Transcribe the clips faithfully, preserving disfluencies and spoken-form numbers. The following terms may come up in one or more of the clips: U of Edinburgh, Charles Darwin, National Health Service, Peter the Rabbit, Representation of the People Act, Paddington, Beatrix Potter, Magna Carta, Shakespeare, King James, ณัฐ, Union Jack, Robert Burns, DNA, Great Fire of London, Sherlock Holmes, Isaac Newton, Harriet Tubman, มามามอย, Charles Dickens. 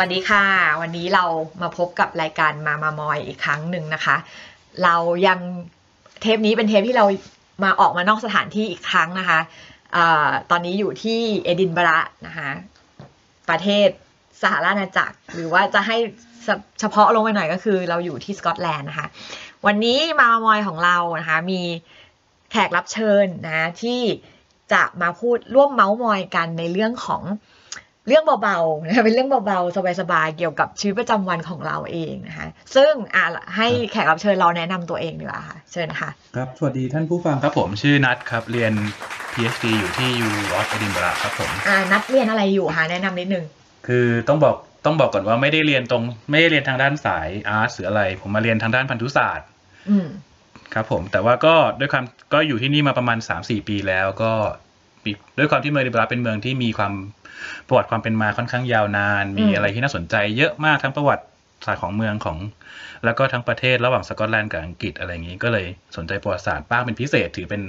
สวัสดีค่ะวันนี้เรามาพบกับรายการมามามอยอีกครั้งหนึ่งนะคะเรายังเทปนี้เป็นเทปที่เรามาออกมานอกสถานที่อีกครั้งนะคะเอ่อตอนนี้อยู่ที่เอดินบะระนะคะประเทศสหราชอาณาจักรหรือว่าจะให้เฉพาะลงไปหน่อยก็คือเราอยู่ที่สกอตแลนด์นะคะวันนี้มามามอยของเรานะคะมีแขกรับเชิญนะที่จะมาพูดร่วมเม้ามอยกันในเรื่องของเรื่องเบาๆนะคะเป็นเรื่องเบาๆสบายๆเกี่ยวกับชีวิตประจำวันของเราเองนะคะซึ่งอ่ะให้แขกรับเชิญเราแนะนำตัวเองดีกว่าค่ะเชิญค่ะครับสวัสดีท่านผู้ฟังครับผมชื่อนัทครับเรียน พี เอช ดี อยู่ที่ U of Edinburgh ครับผมอ่านัทเรียนอะไรอยู่คะแนะนำนิดนึงคือต้องบอกต้องบอกก่อนว่าไม่ได้เรียนตรงไม่ได้เรียนทางด้านสายอาร์ตหรืออะไรผมมาเรียนทางด้านพันธุศาสตร์อืมครับผมแต่ว่าก็ด้วยความก็อยู่ที่นี่มาประมาณ สามถึงสี่ ปีแล้วก็ด้วยความที่เมืองเอดินบะระเป็นเมืองที่มีความประวัติความเป็นมาค่อนข้างยาวนานมีอะไรที่น่าสนใจเยอะมากทั้งประวัติศาสตร์ของเมืองของแล้วก็ทั้งประเทศระหว่างสกอตแลนด์กับอังกฤษอะไรอย่างนี้ก็เลยสนใจประวัติศาสตร์บ้างเป็นพิเศษถือเป็น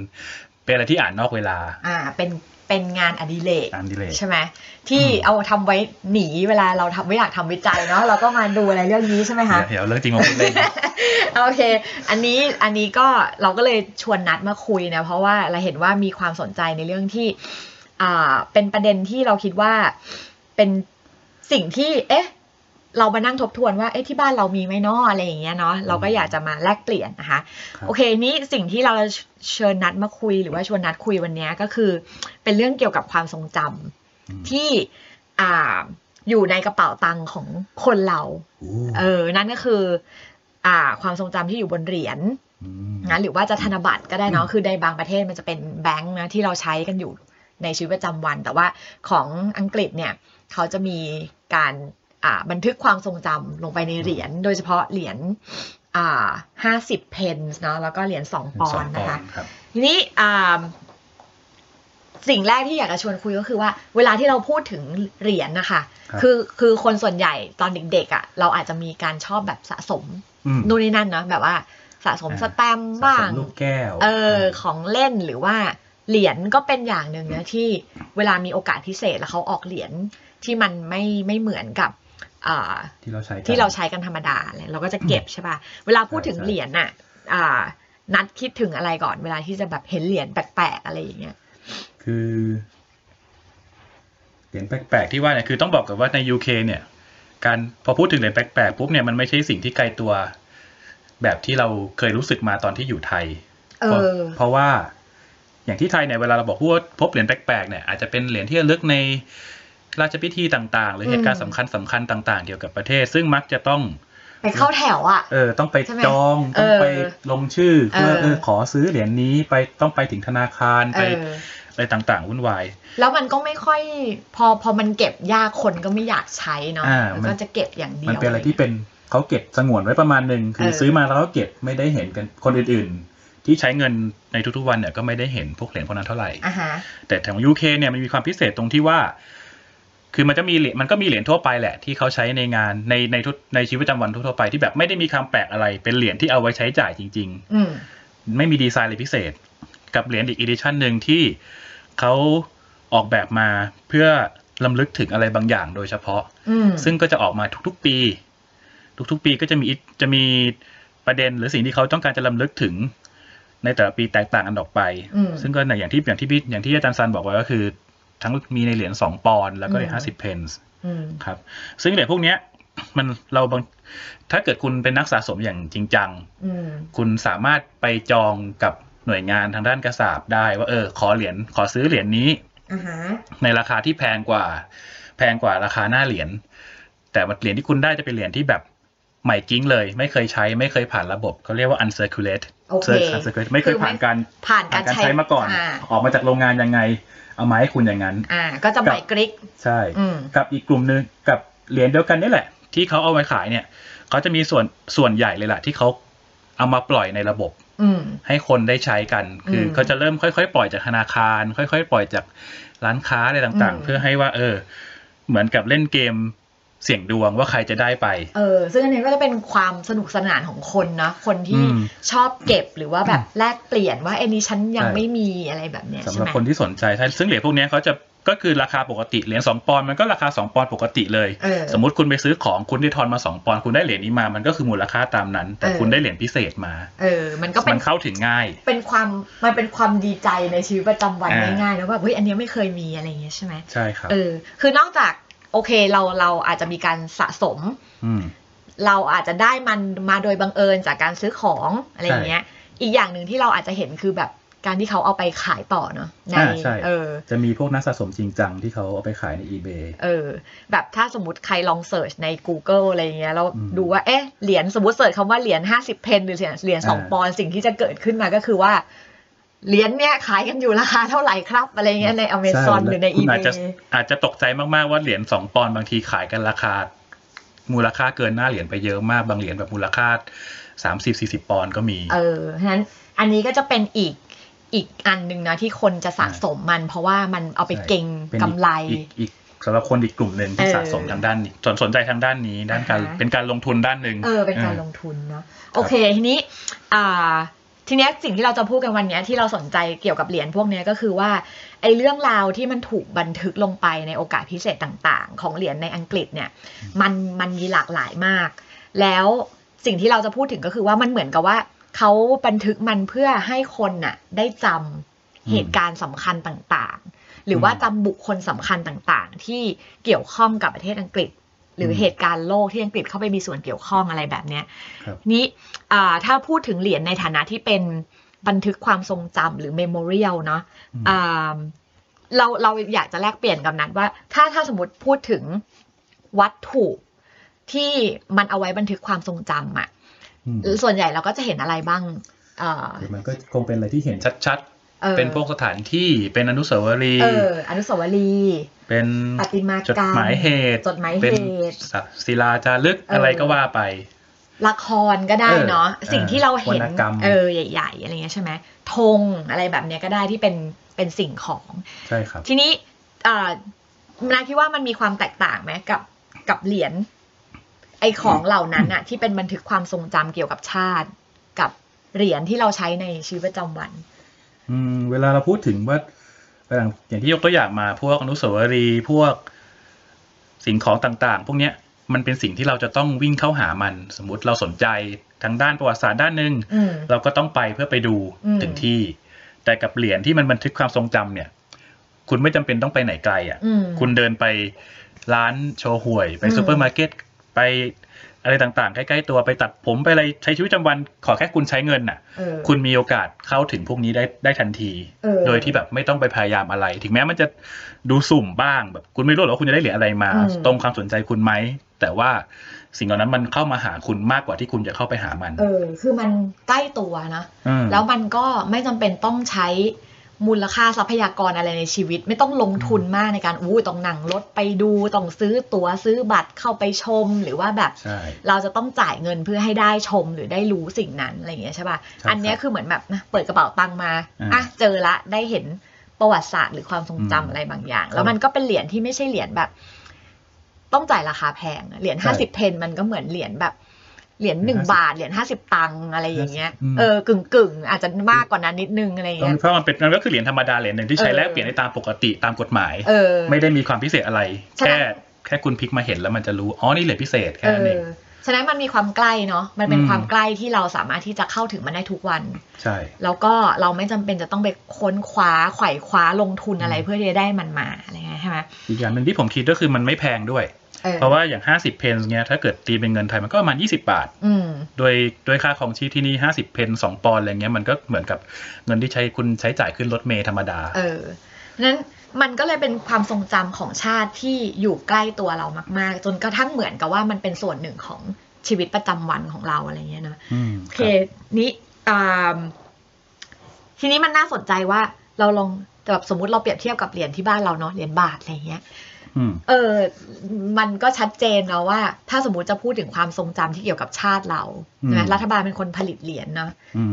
เป็นอะไรที่อ่านนอกเวลาอ่าเป็นเป็นงานอดิเรกใช่ไหมที่เอาทำไว้หนีเวลาเราทำไม่อยากทำวิจัยเนาะเราก็มาดูอะไรเรื่องนี้ใช่ไหมคะเดี๋ยวเรื่องจริงมาพูดเล่นโอเคอันนี้อันนี้ก็เราก็เลยชวนนัดมาคุยนะเพราะว่าเราเห็นว่ามีความสนใจในเรื่องที่อ่าเป็นประเด็นที่เราคิดว่าเป็นสิ่งที่เอ๊ะเรามานั่งทบทวนว่าเอ๊ะที่บ้านเรามีไหมเนาะอะไรอย่างเงี้ยเนาะเราก็อยากจะมาแลกเปลี่ยนนะคะโอเคนี้สิ่งที่เราเชิญนัดมาคุยหรือว่าชวนนัดคุยวันนี้ก็คือเป็นเรื่องเกี่ยวกับความทรงจำที่อ่าอยู่ในกระเป๋าตังค์ของคนเราเออนั่นก็คืออ่าความทรงจำที่อยู่บนเหรียญนะหรือว่าจะธนบัตรก็ได้เนาะคือในบางประเทศมันจะเป็นแบงค์นะที่เราใช้กันอยู่ในชีวิตประจำวันแต่ว่าของอังกฤษเนี่ยเขาจะมีการบันทึกความทรงจำลงไปในเหรียญโดยเฉพาะเหรียญห้าสิบเพนส์เนาะแล้วก็เหรียญสองปอนด์นะคะทีนี้สิ่งแรกที่อยากจะชวนคุยก็คือว่าเวลาที่เราพูดถึงเหรียญนะคะคือคือคนส่วนใหญ่ตอนเด็กๆอ่ะเราอาจจะมีการชอบแบบสะสมนู่นนี่นั่นเนาะแบบว่าสะสมสแตมป์บ้างลูกแก้วเออของเล่นหรือว่าเหรียญก็เป็นอย่างหนึ่งนะที่เวลามีโอกาสพิเศษแล้วเขาออกเหรียญที่มันไม่ไม่เหมือนกับที่เราใช้ที่เราใช้กันธรรมดาเลยเราก็จะเก็บใช่ป่ะเวลาพูดถึงเหรียญน่ะนัดคิดถึงอะไรก่อนเวลาที่จะแบบเห็นเหรียญแปลกๆอะไรอย่างเงี้ยคือเหรียญแปลกๆที่ว่าเนี่ยคือต้องบอกก่อนว่าใน ยู เค เนี่ยการพอพูดถึงเหรียญแปลกๆปุ๊บเนี่ยมันไม่ใช่สิ่งที่ไกลตัวแบบที่เราเคยรู้สึกมาตอนที่อยู่ไทยเออเพราะว่าอย่างที่ไทยเนี่ยเวลาเราบอกว่าพบเหรียญแปลกๆเนี่ยอาจจะเป็นเหรียญที่ระลึกในราชพิธีต่างๆหรือเหตุการณ์สำคัญสำคัญต่างๆเกี่ยวกับประเทศซึ่งมักจะต้องไปเข้าแถวอ่ะเออต้องไปจองต้องไปลงชื่อเพื่อเออขอซื้อเหรียญนี้ไปต้องไปถึงธนาคารไปอะไรต่างๆวุ่นวายแล้วมันก็ไม่ค่อยพอพอมันเก็บยากคนก็ไม่อยากใช้เนาะก็จะเก็บอย่างเดียวมันเป็นอะไรที่เป็นเขาเก็บสงวนไว้ประมาณนึงคือซื้อมาแล้วก็เก็บไม่ได้เห็นกันคนอื่นๆที่ใช้เงินในทุกๆวันเนี่ยก็ไม่ได้เห็นพวกเหรียญพวกนั้นเท่าไหร่แต่ของ ยู เค เนี่ยมันมีความพิเศษตรงที่ว่าคือมันจะมีมันก็มีเหรียญทั่วไปแหละที่เขาใช้ในงานในในทุกในชีวิตประจำวันทั่วไปที่แบบไม่ได้มีคำแปลกอะไรเป็นเหรียญที่เอาไว้ใช้จ่ายจริงๆไม่มีดีไซน์อะไรพิเศษกับเหรียญอีกอีดิชั่นหนึ่งที่เขาออกแบบมาเพื่อรำลึกถึงอะไรบางอย่างโดยเฉพาะซึ่งก็จะออกมาทุกๆปีทุกๆปีก็จะมีจะมีประเด็นหรือสิ่งที่เขาต้องการจะรำลึกถึงในแต่ละปีแตกต่างกันออกไปซึ่งก็อย่างที่อย่างที่พี่อย่างที่อาจารย์ซันบอกไว้ก็คือทั้งมีในเหรียญสองปอนด์แล้วก็เหรียญห้าสิบเพนส์ครับซึ่งเหรียญพวกเนี้ยมันเราบางถ้าเกิดคุณเป็นนักสะสมอย่างจริงจังคุณสามารถไปจองกับหน่วยงานทางด้านกระสาบได้ว่าเออขอเหรียญขอซื้อเหรียญ น, นี้ uh-huh. ในราคาที่แพงกว่าแพงกว่าราคาหน้าเหรียญแต่เหรียญที่คุณได้จะเป็นเหรียญที่แบบใหม่กิ้งเลยไม่เคยใช้ไม่เคยผ่านระบบเขาเรียกว่า uncirculate okay. uncirculate ไม่เคยผ่านการผ่านการใช้มาก่อนออกมาจากโรงงานยังไงเอามาให้คุณอย่างนั้นอ่าก็จะใหม่กริกใช่กับอีกกลุ่มนึงกับเหรียญเดียวกันนี่แหละที่เขาเอาไปขายเนี่ยเขาจะมีส่วนส่วนใหญ่เลยล่ะที่เขาเอามาปล่อยในระบบให้คนได้ใช้กันคือเขาจะเริ่มค่อยๆปล่อยจากธนาคารค่อยๆปล่อยจากร้านค้าอะไรต่างๆเพื่อให้ว่าเออเหมือนกับเล่นเกม เสี่ยงดวงว่าใครจะได้ไปเออซึ่งอันนี้ก็จะเป็นความสนุกสนานของคนนะคนที่ชอบเก็บหรือว่าแบบแลกเปลี่ยนว่าไอ้นี้ฉันยังไม่มีอะไรแบบเนี้ยใช่ไหมสำหรับคนที่สนใจซึ่งเหรียญพวกนี้เขาจะก็คือราคาปกติเหรียญสองปอนด์มันก็ราคาสองปอนด์ปกติเลยสมมุติคุณไปซื้อของคุณได้ทอนมาสองปอนด์คุณได้เหรียญนี้มามันก็คือมูลค่าตามนั้นแต่คุณได้เหรียญพิเศษมาเออมันก็เป็นมันเข้าถึงง่ายเป็นความมันเป็นความดีใจในชีวิตประจำวันง่ายๆนะว่าเฮ้ยอันนี้ไม่เคยมีอะไรอย่างเงี้ยใช่มั้ยใช่ครับเออคือนอกจากโอเคเราเราอาจจะมีการสะสมเราอาจจะได้มันมาโดยบังเอิญจากการซื้อของอะไรอย่างเงี้ยอีกอย่างนึงที่เราอาจจะเห็นคือแบบการที่เขาเอาไปขายต่อเนาะในเออจะมีพวกนักสะสมจริงจังที่เขาเอาไปขายใน eBay เออแบบถ้าสมมุติใครลองเสิร์ชใน Google อะไรอย่างเงี้ยแล้วดูว่าเอ๊ะเหรียญสมมุติเสิร์ชคำว่าเหรียญห้าสิบเพนหรือเหรียญสองปอนด์สิ่งที่จะเกิดขึ้นมาก็คือว่าเหรียญเนี่ยขายกันอยู่ราคาเท่าไหร่ครับอะไรเงี้ยใน Amazon หรือใน eBay อาจจะอาจจะตกใจมากๆว่าเหรียญสองปอนด์บางทีขายกันราคามูลค่าเกินหน้าเหรียญไปเยอะมากบางเหรียญแบบมูลค่าสามสิบ สี่สิบปอนด์ก็มีเออฉะนั้นอันนี้ก็จะเป็นอีกอีกอันนึงนะที่คนจะสะสมมันเพราะว่ามันเอาไปเก็งกำไรอีกอีกสำหรับคนอีกกลุ่มนึงที่สะสมทางด้านนี้สนใจทางด้านนี้ด้านการเป็นการลงทุนด้านนึงเออเป็นการลงทุนเนาะโอเคทีนี้อ่าทีนี้สิ่งที่เราจะพูดกันวันนี้ที่เราสนใจเกี่ยวกับเหรียญพวกนี้ก็คือว่าไอ้เรื่องราวที่มันถูกบันทึกลงไปในโอกาสพิเศษต่างๆของเหรียญในอังกฤษเนี่ยมันมันมีหลากหลายมากแล้วสิ่งที่เราจะพูดถึงก็คือว่ามันเหมือนกับว่าเขาบันทึกมันเพื่อให้คนน่ะได้จำเหตุการณ์สำคัญต่างๆหรือว่าจำบุคคลสำคัญต่างๆที่เกี่ยวข้องกับประเทศอังกฤษหรือเหตุการณ์โลกที่อังกฤษเข้าไปมีส่วนเกี่ยวข้องอะไรแบบเนี้ยนี้ถ้าพูดถึงเหรียญในฐานะที่เป็นบันทึกความทรงจำหรือเมโมเรียลเนาะเราเราอยากจะแลกเปลี่ยนกับนัทว่าถ้าถ้าสมมติพูดถึงวัตถุที่มันเอาไว้บันทึกความทรงจำอะส่วนใหญ่เราก็จะเห็นอะไรบ้างมันก็คงเป็นอะไรที่เห็นชัดๆเป็นพวกสถานที่เป็นอนุสาวรีย์อนุสาวรีย์เป็นปฏิมากรรมจดหมายเหตุเป็นศิลาจารึกอะไรก็ว่าไปละครก็ได้เนาะสิ่งที่เราเห็นเออใหญ่ๆอะไรเงี้ยใช่ไหมธงอะไรแบบเนี้ยก็ได้ที่เป็นเป็นสิ่งของใช่ครับทีนี้นาคิดว่ามันมีความแตกต่างไหมกับกับเหรียญไอ้ของเหล่านั้นน่ะที่เป็นบันทึกความทรงจำเกี่ยวกับชาติกับเหรียญที่เราใช้ในชีวิตประจำวันอืมเวลาเราพูดถึงว่าอย่างที่ยกตัวอย่างมาพวกอนุสาวรีย์พวกสิ่งของต่างๆพวกเนี้ยมันเป็นสิ่งที่เราจะต้องวิ่งเข้าหามันสมมุติเราสนใจทางด้านประวัติศาสตร์ด้านนึงเราก็ต้องไปเพื่อไปดูถึงที่แต่กับเหรียญที่มันบันทึกความทรงจำเนี่ยคุณไม่จำเป็นต้องไปไหนไกลอ่ะคุณเดินไปร้านโชห่วยไปซูเปอร์มาร์เก็ตไปอะไรต่างๆใกล้ๆตัวไปตัดผมไปอะไรใช้ชีวิตประจำวันขอแค่คุณใช้เงินน่ะคุณมีโอกาสเข้าถึงพวกนี้ได้ได้ทันทีโดยที่แบบไม่ต้องไปพยายามอะไรถึงแม้มันจะดูสุ่มบ้างแบบคุณไม่รู้หรอกว่าคุณจะได้เหรียญอะไรมาตรงความสนใจคุณไหมแต่ว่าสิ่งเหล่านั้นมันเข้ามาหาคุณมากกว่าที่คุณจะเข้าไปหามันเออคือมันใกล้ตัวนะแล้วมันก็ไม่จำเป็นต้องใช้มูลค่าทรัพยากรอะไรในชีวิตไม่ต้องลงทุนมากในการอู้ต้องนั่งรถไปดูต้องซื้อตั๋วซื้อบัตรเข้าไปชมหรือว่าแบบเราจะต้องจ่ายเงินเพื่อให้ได้ชมหรือได้รู้สิ่งนั้นอะไรอย่างเงี้ยใช่ป่ะอันเนี้ยคือเหมือนแบบเปิดกระเป๋าตังค์มาอ่ะเจอละได้เห็นประวัติศาสตร์หรือความทรงจำอะไรบางอย่างแล้วมันก็เป็นเหรียญที่ไม่ใช่เหรียญแบบต้องจ่ายราคาแพงเหรียญห้าสิบเพนมันก็เหมือนเหรียญแบบเหรียญหนึ่งบาทเหรียญห้าสิบตังค์อะไรอย่างเงี้ยเออกึ่งๆอาจจะมากกว่านั้นนิดนึงอะไรอย่างเงี้ยเพราะมันเป็นมันก็คือเหรียญธรรมดาเหรียญนึงที่ใช้แลกเปลี่ยนได้ตามปกติตามกฎหมายเออไม่ได้มีความพิเศษอะไรแค่แค่คุณพลิกมาเห็นแล้วมันจะรู้อ๋อนี่เหรียญพิเศษแค่นั้นเองฉะนั้นมันมีความใกล้เนาะมันเป็นความใกล้ที่เราสามารถที่จะเข้าถึงมันได้ทุกวันใช่แล้วก็เราไม่จำเป็นจะต้องไปค้นคว้าไขว่คว้าลงทุนอะไรเพื่อที่จะได้มันมาอะไรเงี้ยใช่มั้ยอีกอย่างนึงที่ผมคิดก็คือมันไม่แพงด้วยเพราะว่าอย่างห้าสิบเพนเงี้ยถ้าเกิดตีเป็นเงินไทยมันก็ประมาณยี่สิบบาทโดยโดยค่าของชีพที่นี่ห้าสิบเพนสองปอนด์อะไรเงี้ยมันก็เหมือนกับเงินที่ใช้คุณใช้จ่ายขึ้นรถเมล์ธรรมดาเออนั้นมันก็เลยเป็นความทรงจำของชาติที่อยู่ใกล้ตัวเรามากๆจนกระทั่งเหมือนกับว่ามันเป็นส่วนหนึ่งของชีวิตประจำวันของเราอะไรเงี้ยเนาะโอเคนี้ทีนี้มันน่าสนใจว่าเราลองแบบสมมติเราเปรียบเทียบกับเหรียญที่บ้านเราเนาะเหรียญบาทอะไรเงี้ยเออมันก็ชัดเจนแล้วว่าถ้าสมมุติจะพูดถึงความทรงจำที่เกี่ยวกับชาติเราใช่ไหมรัฐบาลเป็นคนผลิตเหรียญเนาะ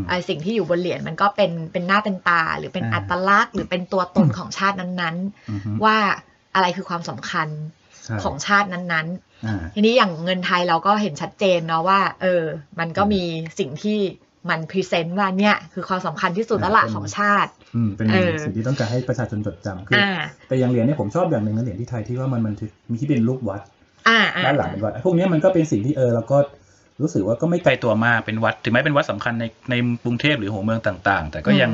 ไอสิ่งที่อยู่บนเหรียญมันก็เป็นเป็นหน้าเป็นตาหรือเป็นอัตลักษณ์หรือเป็นตัวตนของชาตินั้นๆว่าอะไรคือความสำคัญ ของชาตินั้นๆทีนี้อย่างเงินไทยเราก็เห็นชัดเจนเนาะว่าเออมันก็มีสิ่งที่มันพรีเซนต์ว่าเนี่ยคือความสำคัญที่สุดละของชาติเป็นสิ่งที่ต้องการให้ประชาชนจดจำคือแต่อย่างเหรียญเนี่ยผมชอบอย่างนึงนะเหรียญที่ไทยที่ว่ามันมันมีที่เป็นรูปวัดด้านหลังเป็นวัดพวกนี้มันก็เป็นสิ่งที่เออแล้วก็รู้สึกว่าก็ไม่ไกลตัวมากเป็นวัดถึงแม้เป็นวัดสำคัญในในกรุงเทพหรือหัวเมืองต่างๆแต่ก็ยัง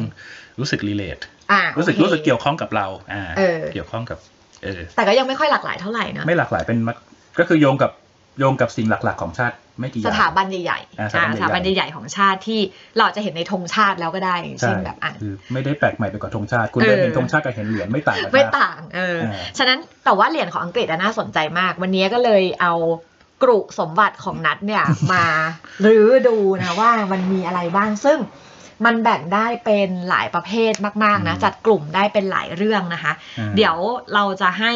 รู้สึกรีเลทรู้สึกรู้สึกเกี่ยวข้องกับเราอ่าเกี่ยวข้องกับเออแต่ก็ยังไม่ค่อยหลากหลายเท่าไหร่นะไม่หลากหลายเป็นก็คือโยงกับโยงกับสิ่งหลักๆของชาติไม่กี่สถาบันใหญ่ๆสถาบันใหญ่ๆของชาติที่เราจะเห็นในธงชาติแล้วก็ได้เช่นแบบอ่ะคือไม่ได้แปลกใหม่ไปกว่าธงชาติคุณเดินเห็นธงชาติกับเห็นเหรียญไม่ต่างกันไม่ต่างเออฉะนั้นแต่ว่าเหรียญของอังกฤษน่าสนใจมากวันนี้ก็เลยเอากรุสมบัติของนัทเนี่ยมารื้อดูนะว่ามันมีอะไรบ้างซึ่งมันแบ่งได้เป็นหลายประเภทมากๆนะจัดกลุ่มได้เป็นหลายเรื่องนะคะเดี๋ยวเราจะให้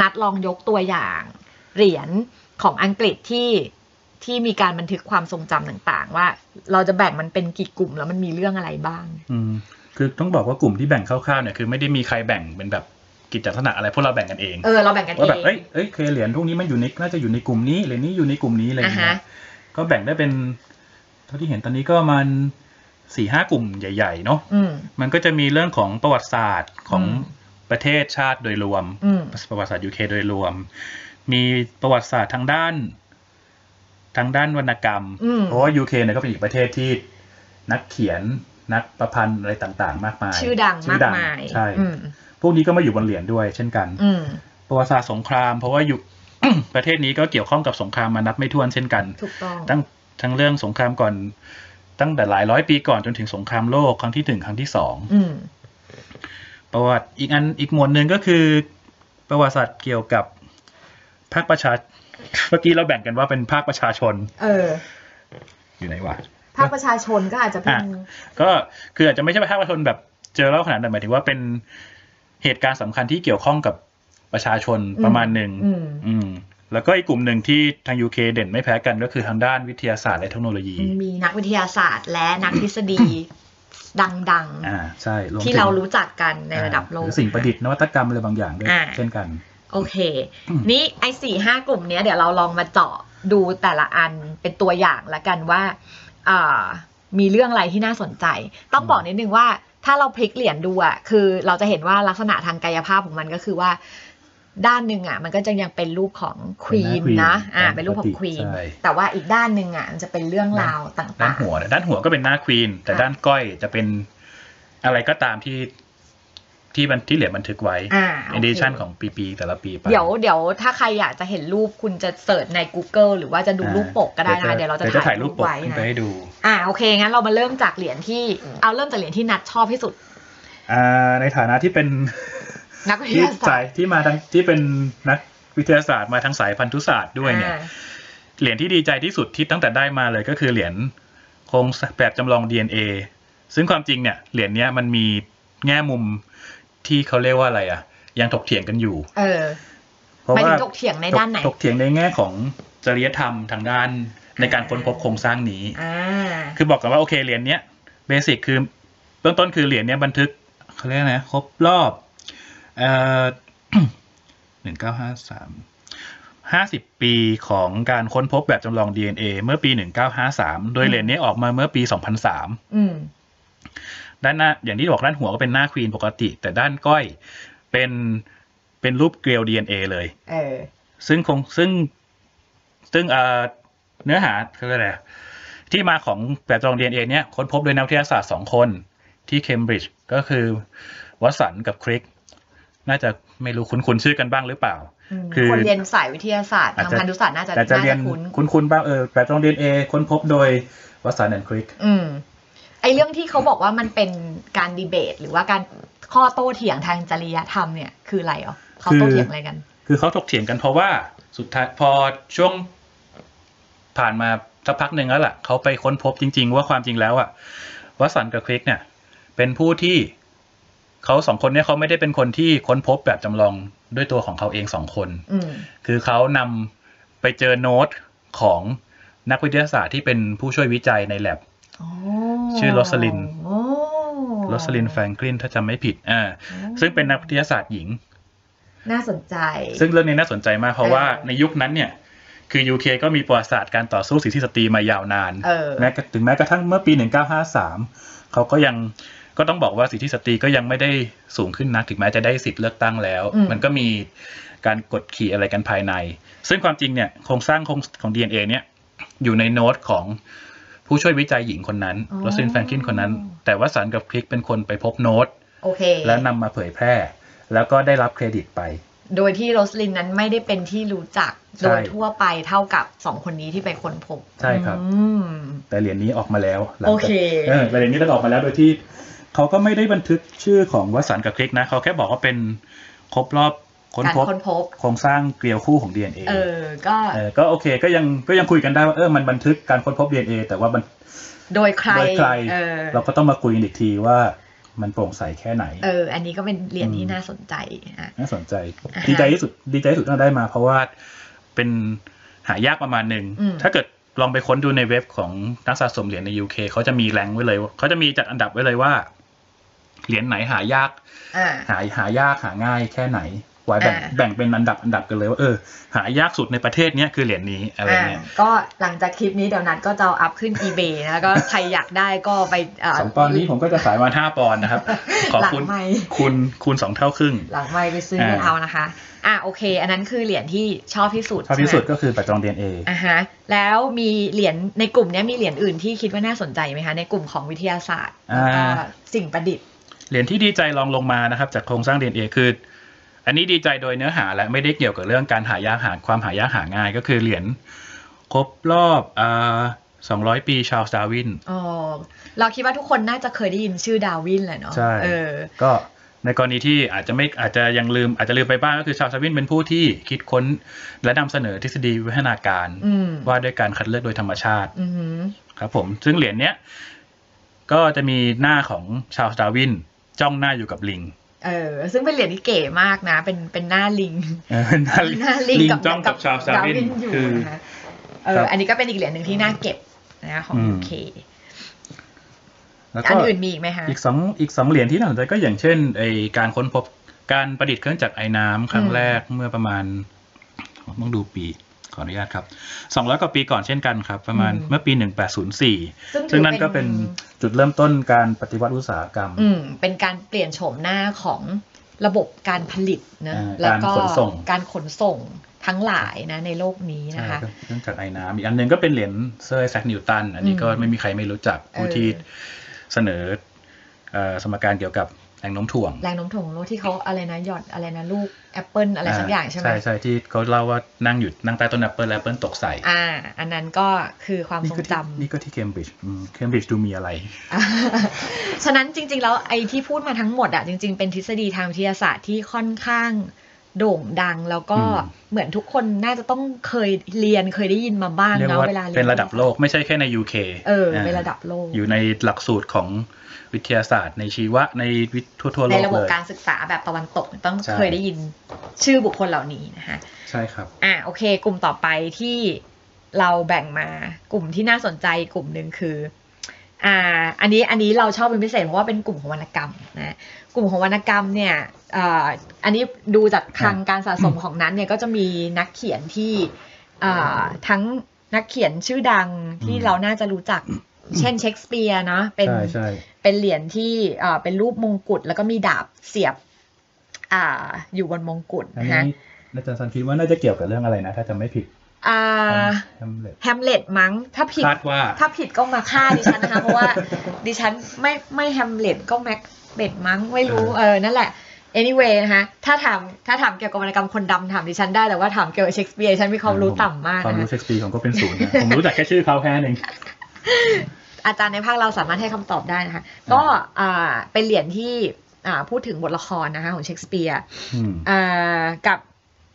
นัทลองยกตัวอย่างเหรียญของอังกฤษที่ที่มีการบันทึกความทรงจำต่างๆว่าเราจะแบ่งมันเป็นกี่กลุ่มแล้วมันมีเรื่องอะไรบ้างอืมคือต้องบอกว่ากลุ่มที่แบ่งคร่าวๆเนี่ยคือไม่ได้มีใครแบ่งเป็นแบบกิจลักษณะอะไรพวกเราแบ่งกันเองเออเราแบ่งกันเองว่าแบบเอ้ยเอ้ยเคเหรียญพวกนี้มันอยู่ในน่าจะอยู่ในกลุ่มนี้เหรียญนี้อยู่ในกลุ่มนี้อะไรอย่างเงี้ยก็แบ่งได้เป็นเท่าที่เห็นตอนนี้ก็มันสี่ห้ากลุ่มใหญ่ๆเนาะมันก็จะมีเรื่องของประวัติศาสตร์ของประเทศชาติโดยรวมประวัติศาสตร์ยูเคโดยรวมมีประวัติศาสตร์ทางด้านทางด้านวรรณกรรมเพราะว่า ยู เค เนี่ยก็เป็นอีกประเทศที่นักเขียนนักประพันธ์อะไรต่างๆมากมายชื่อดังมากมายใช่พวกนี้ก็มาอยู่บนเหรียญด้วยเช่นกันประวัติศาสตร์สงครามเพราะว่าอยู่ ประเทศนี้ก็เกี่ยวข้องกับสงครามมานับไม่ถ้วนเช่นกันถูกต้องทั้งทั้งเรื่องสงครามก่อนตั้งแต่หลายร้อยปีก่อนจนถึงสงครามโลกครั้งที่หนึ่งครั้งที่สองประวัติอีกอันอีกหมวดหนึ่งก็คือประวัติศาสตร์เกี่ยวกับภาคประชาเมื่อกี้เราแบ่งกันว่าเป็นภาคประชาชนเอออยู่ไหนวะภาคประชาชนก็อาจจะเป็นก็คืออาจจะไม่ใช่ภาคประชาชนแบบเจอเล่าขนาดนั้นหมายถึงว่าเป็นเหตุการณ์สำคัญที่เกี่ยวข้องกับประชาชนประมาณหนึ่งแล้วก็อีกกลุ่มหนึ่งที่ทาง ยู เค เด่นไม่แพ้กันก็คือทางด้านวิทยาศาสตร์และเทคโนโลยีมีนักวิทยาศาสตร์และนักทฤษฎี ดังๆที่เรารู้จักกันในระดับโลกสิ่งประดิษฐ์นวัตกรรมอะไรบางอย่างด้วยเช่นกันโอเคนี่ไอ้สี่ห้ากลุ่มนี้เดี๋ยวเราลองมาเจาะดูแต่ละอันเป็นตัวอย่างละกันว่ามีเรื่องอะไรที่น่าสนใจต้องบอกนิดนึงว่าถ้าเราพลิกเหรียญดูอ่ะคือเราจะเห็นว่าลักษณะทางกายภาพของมันก็คือว่าด้านนึงอ่ะมันก็จะยังเป็นรูปของควีนนะอ่าเป็นรูปของควีนแต่ว่าอีกด้านนึงอ่ะมันจะเป็นเรื่องราวต่างๆด้านหัวด้านหัวก็เป็นหน้าควีนแต่ด้านก้อยจะเป็นอะไรก็ตามที่ที่มันที่เหรียญบันทึกไว้เอดิชั่นของปีๆแต่ละปีไปเดี๋ยวเดี๋ยวถ้าใครอยากจะเห็นรูปคุณจะเสิร์ชใน Google หรือว่าจะดูรูปปกก็ได้นะเดี๋ยวเราจะถ่ายรูปไว้นะไปให้ดูอ่าโอเคงั้นเรามาเริ่มจากเหรียญที่เอาเริ่มจากเหรียญที่นัทชอบที่สุดอ่าในฐานะที่เป็นนักวิทยาศาสตร์ที่มาทั้งที่เป็นนักวิทยาศาสตร์มาทั้งสายพันธุศาสตร์ด้วยเนี่ยเหรียญที่ดีใจที่สุดที่ตั้งแต่ได้มาเลยก็คือเหรียญโครงแบบจำลอง ดี เอ็น เอ ซึ่งความจริงเนี่ยเหรียญเนี้ยมันมีแง่มุมที่เขาเรียกว่าอะไรอ่ะยังถกเถียงกันอยู่เออเพราะว่าถกเถียงในด้านไหนถกเถียงในแง่ของจริยธรรมทางด้านในการค้นพบโครงสร้างนี้อ่าคือบอกกันว่าโอเคเหรียญเนี้ยเบสิกคือเบื้องต้นคือเหรียญเนี้ยบันทึกเขาเรียกนะครบรอบเอ่อ หนึ่งพันเก้าร้อยห้าสิบสาม ห้าสิบปีของการค้นพบแบบจำลอง ดี เอ็น เอ เมื่อปีหนึ่งพันเก้าร้อยห้าสิบสามโดยเหรียญนี้ออกมาเมื่อปีสองพันสามอืมด้านหน้าอย่างที่บอกด้านหัวก็เป็นหน้าควีนปกติแต่ด้านก้อยเป็นเป็นรูปเกลียว ดี เอ็น เอ เลยเออซึ่งคงซึ่งซึ่งเอ่อเนื้อหาคืออะไรที่มาของแบบจำลอง ดี เอ็น เอ เนี้ยค้นพบโดยนักวิทยาศาสตร์สองคนที่เคมบริดจ์ก็คือวัตสันกับคริกน่าจะไม่รู้คุ้นๆชื่อกันบ้างหรือเปล่าคือคนเรียนสายวิทยาศาสตร์ทางพันธุศาสตร์น่าจะน่าจะคุ้นคุ้นๆบ้างเออแบบจำลอง ดี เอ็น เอ ค้นพบโดยวัตสันและคริกอืมไอ้เรื่องที่เขาบอกว่ามันเป็นการดีเบตหรือว่าการข้อโต้เถียงทางจริยธรรมเนี่ยคืออะไรอ๋อเขาโต้เถียงอะไรกันคือเขาถกเถียงกันเพราะว่าสุดท้ายพอช่วงผ่านมาสักพักนึงแล้วล่ะเขาไปค้นพบจริงๆว่าความจริงแล้วอ่ะวัตสันกับคริกเนี่ยเป็นผู้ที่เขาสองคนเนี่ยเขาไม่ได้เป็นคนที่ค้นพบแบบจำลองด้วยตัวของเขาเองสองคนคือเขานำไปเจอโน้ตของนักวิทยาศาสตร์ที่เป็นผู้ช่วยวิจัยในแลบชื่อโรสลินโรสลินแฟรงคลินถ้าจำไม่ผิดอ่าซึ่งเป็นนักวิทยาศาสตร์หญิง น่าสนใจซึ่งเรื่องนี้น่าสนใจมากเพราะว่าในยุคนั้นเนี่ยคือ ยู เค ก็มีประวัติศาสตร์การต่อสู้สิทธิสตรีมายาวนานแม้ถึงแม้กระทั่งเมื่อปีหนึ่งพันเก้าร้อยห้าสิบสามเขาก็ยังก็ต้องบอกว่าสิทธิสตรีก็ยังไม่ได้สูงขึ้นนักถึงแม้จะได้สิทธิเลือกตั้งแล้วมันก็มีการกดขี่อะไรกันภายในซึ่งความจริงเนี่ยโครงสร้างของ ดี เอ็น เอ เนี่ยอยู่ในโน้ตของผู้ช่วยวิจัยหญิงคนนั้นโรสลินแฟรงคลินคนนั้นแต่ว่าสันกับคลิกเป็นคนไปพบโน้ตแล้วนำมาเผยแพร่แล้วก็ได้รับเครดิตไปโดยที่โรสลินนั้นไม่ได้เป็นที่รู้จักโดยทั่วไปเท่ากับสองคนนี้ที่ไปค้นพบใช่ครับแต่เหรียญนี้ออกมาแล้วโอเคเออเหรียญนี้ได้ออกมาแล้วโดยที่เขาก็ไม่ได้บันทึกชื่อของวัสสันกับคลิกนะเขาแค่บอกว่าเป็นครบรอบค้นพบโครงสร้างเกลียวคู่ของ ดี เอ็น เอ เออก็เออก็โอเคก็ยังก็ยังคุยกันได้ว่าเออมันบันทึกการค้นพบ ดี เอ็น เอ แต่ว่ามันโดยใครเออเราก็ต้องมาคุยอีกทีว่ามันโปร่งใสแค่ไหนเอออันนี้ก็เป็นเหรียญที่น่าสนใจอ่ะน่าสนใจดีใจที่สุดดีใจที่สุดที่เราได้มาเพราะว่าเป็นหายากประมาณนึงถ้าเกิดลองไปค้นดูในเว็บของนักสะสมเหรียญใน ยู เค เขาจะมีแรงไว้เลยเขาจะมีจัดอันดับไว้เลยว่าเหรียญไหนหายากหายหายากหาง่ายแค่ไหนไว้แบ่งแบ่งเป็นอันดับอันดับกันเลยว่าเออหายากสุดในประเทศเนี้ยคือเหรียญนี้อะไรเงี้ยก็หลังจากคลิปนี้เดี๋ยวนัทก็จะอัพขึ้น eBay นะก็ใครอยากได้ก็ไปเอ่อสองปอนด์นี้ผมก็จะขายมาห้าปอนด์นะครับขอบคุณคุณคูณสองเท่าครึ่งหลังไมค์ไปซื้อเอานะคะอ่ะโอเคอันนั้นคือเหรียญที่ชอบที่สุดชอบที่สุดก็คือปัจจอง ดี เอ็น เอ อ่ะฮะแล้วมีเหรียญในกลุ่มเนี้ยมีเหรียญอื่นที่คิดว่าน่าสนใจมั้ยคะในกลุ่มของวิทยาศาสตร์แล้วก็สิ่งประดิษฐ์เหรียญที่ดีใจลองลงมานะครับจากโครงสร้าง ดี เอ็น เอ คืออันนี้ดีใจโดยเนื้อหาและไม่ได้เกี่ยวกับเรื่องการหายากหาความหายากหาง่ายก็คือเหรียญครบรอบอ่าสองร้อยปีชาร์ลส์ดาร์วินอ๋อเราคิดว่าทุกคนน่าจะเคยได้ยินชื่อดาร์วินแหละเนาะเออก็ในกรณีที่อาจจะไม่อาจจะยังลืมอาจจะลืมไปบ้างก็คือชาร์ลส์ดาร์วินเป็นผู้ที่คิดค้นและนำเสนอทฤษฎีวิวัฒนาการว่าด้วยการคัดเลือกโดยธรรมชาติครับผมซึ่งเหรียญเนี้ยก็จะมีหน้าของชาร์ลส์ดาร์วินจ้องหน้าอยู่กับลิงเออซึ่งเป็นเหรียญที่เก๋มากนะเป็นเป็นหน้าลิงเออหน้าลิงกับกับชาร์ลส์ดาร์วินคือเอออันนี้ก็เป็นอีกเหรียญนึงที่น่าเก็บนะของ ยู เค แล้วก็อันอื่นมีอีกมั้ยฮะอีกสองอีกสองเหรียญที่น่าสนใจก็อย่างเช่นไอ้การค้นพบการประดิษฐ์เครื่องจักรไอน้ำครั้งแรกเมื่อประมาณต้องดูปีขออนุญาตครับสองร้อยกว่าปีก่อนเช่นกันครับประมาณเมื่อปีหนึ่งพันแปดร้อยสี่ซึ่งนั่นก็เป็นจุดเริ่มต้นการปฏิวัติอุตสาหกรรมอืมเป็นการเปลี่ยนโฉมหน้าของระบบการผลิตนะแล้วก็การขนส่งทั้งหลายนะในโลกนี้นะคะเรื่องจากไอ้น้ำอีกอันนึงก็เป็นเหรียญเซอร์ไอแซคนิวตันอันนี้ก็ไม่มีใครไม่รู้จักผู้ที่เสนอเอ่อสมการเกี่ยวกับแรงโน้มถ่วงแรงโน้มถ่วงโลกที่เขาอะไรนะหยอดอะไรนะลูกแอปเปิ้ลอะไรสักอย่างใช่ไหมใช่ใช่ที่เขาเล่าว่านั่งอยู่นั่งใต้ต้นแอปเปิ้ลแอปเปิ้ลตกใส่อ่าอันนั้นก็คือความทรงจำนี่ก็ที่เคมบริดจ์เคมบริดจ์ดูมีอะไรฉะนั้นจริงๆแล้วไอ้ที่พูดมาทั้งหมดอ่ะจริงๆเป็นทฤษฎีทางวิทยาศาสตร์ที่ค่อนข้างโด่งดังแล้วก็เหมือนทุกคนน่าจะต้องเคยเรียนเคยได้ยินมาบ้างนะเวลาเรียนเป็นระดับโลกไม่ใช่แค่ใน ยู เค เออเป็นระดับโลกอยู่ในหลักสูตรของวิทยาศาสตร์ในชีวะในวิทย์ทั่วโลกเลยในระบบการศึกษาแบบตะวันตกต้องเคยได้ยินชื่อบุคคลเหล่านี้นะคะใช่ครับอ่ะโอเคกลุ่มต่อไปที่เราแบ่งมากลุ่มที่น่าสนใจกลุ่มนึงคืออ่าอันนี้อันนี้เราชอบเป็นพิเศษเพราะว่าเป็นกลุ่มของวรรณกรรมนะกลุ่มของวรรณกรรมเนี่ยอ่าอันนี้ดูจากทางการสะสมของนั้นเนี่ยก็จะมีนักเขียนที่อ่าทั้งนักเขียนชื่อดังที่เราน่าจะรู้จักเช่นเชคสเปียร์เนาะเป็นเป็นเหรียญที่อ่าเป็นรูปมงกุฎแล้วก็มีดาบเสียบอ่าอยู่บนมงกุฎนะฮะอาจารย์สันคิดว่าน่าจะเกี่ยวกับเรื่องอะไรนะถ้าจำไม่ผิดอ่าแฮมเล็ตมั้งถ้าผิดถ้าผิดก็มาฆ่าดิฉันนะคะเพราะว่าดิฉันไม่ไม่แฮมเล็ตก็แม็กเบ็ดมั้งไม่รู้เออนั่นแหละ anyway นะคะถ้าถามถ้าถามเกี่ยวกับวรรณกรรมคนดำถามดิฉันได้แต่ว่าถามเกี่ยวกับเชคสเปียร์ฉันมีความรู้ต่ำมากนะความรู้เชคสเปียร์ของก็เป็นศูนย์นะผมรู้แต่แค่ชื่อเขาแค่นึงอาจารย์ในภาคเราสามารถให้คำตอบได้นะคะก็อ่าเป็นเหรียญที่อ่าพูดถึงบทละครนะคะของเชคสเปียร์อ่ากับ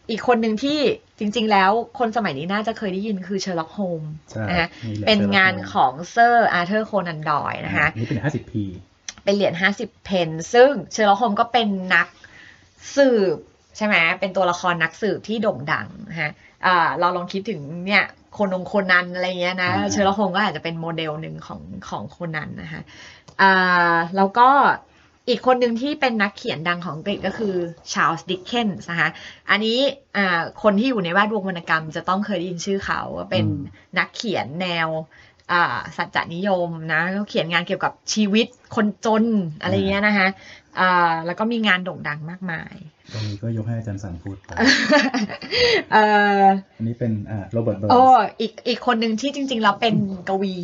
อีกคนหนึ่งที่จริงๆแล้วคนสมัยนี้น่าจะเคยได้ยินคือเชอร์ล็อกโฮมนะฮะเป็นงานของเซอร์อาร์เธอร์โคนันดอยล์นะคะนี่เป็นห้าสิบ p เป็นเหรียญห้าสิบเพนซึ่งเชอร์ล็อกโฮมก็เป็นนักสืบใช่ไหมเป็นตัวละครนักสืบที่โด่งดังนะฮะอ่าเราลองคิดถึงเนี่ยโคนงโคนันอะไรเงี้ยนะเชอร์ล็อกโฮมก็อาจจะเป็นโมเดลหนึ่งของของโคนันนะคะอ่าแล้วก็ อีกคนหนึ่งที่เป็นนักเขียนดังของอังกฤษก็คือชาร์ลส์ดิกเคนส์นะคะอันนี้คนที่อยู่ในแวดวงวรรณกรรมจะต้องเคยได้ยินชื่อเขาว่าเป็นนักเขียนแนวสัจจนิยมนะเขาเขียนงานเกี่ยวกับชีวิตคนจนอะไรเงี้ยนะคะแล้วก็มีงานโด่งดังมากมายตรงนี้ก็ยกให้อาจารย์สันพูดไป อ, อันนี้เป็นโรเบิร์ตเบิร์นส์ อ, อีกอีกคนหนึ่งที่จริงๆแล้วเป็นกวี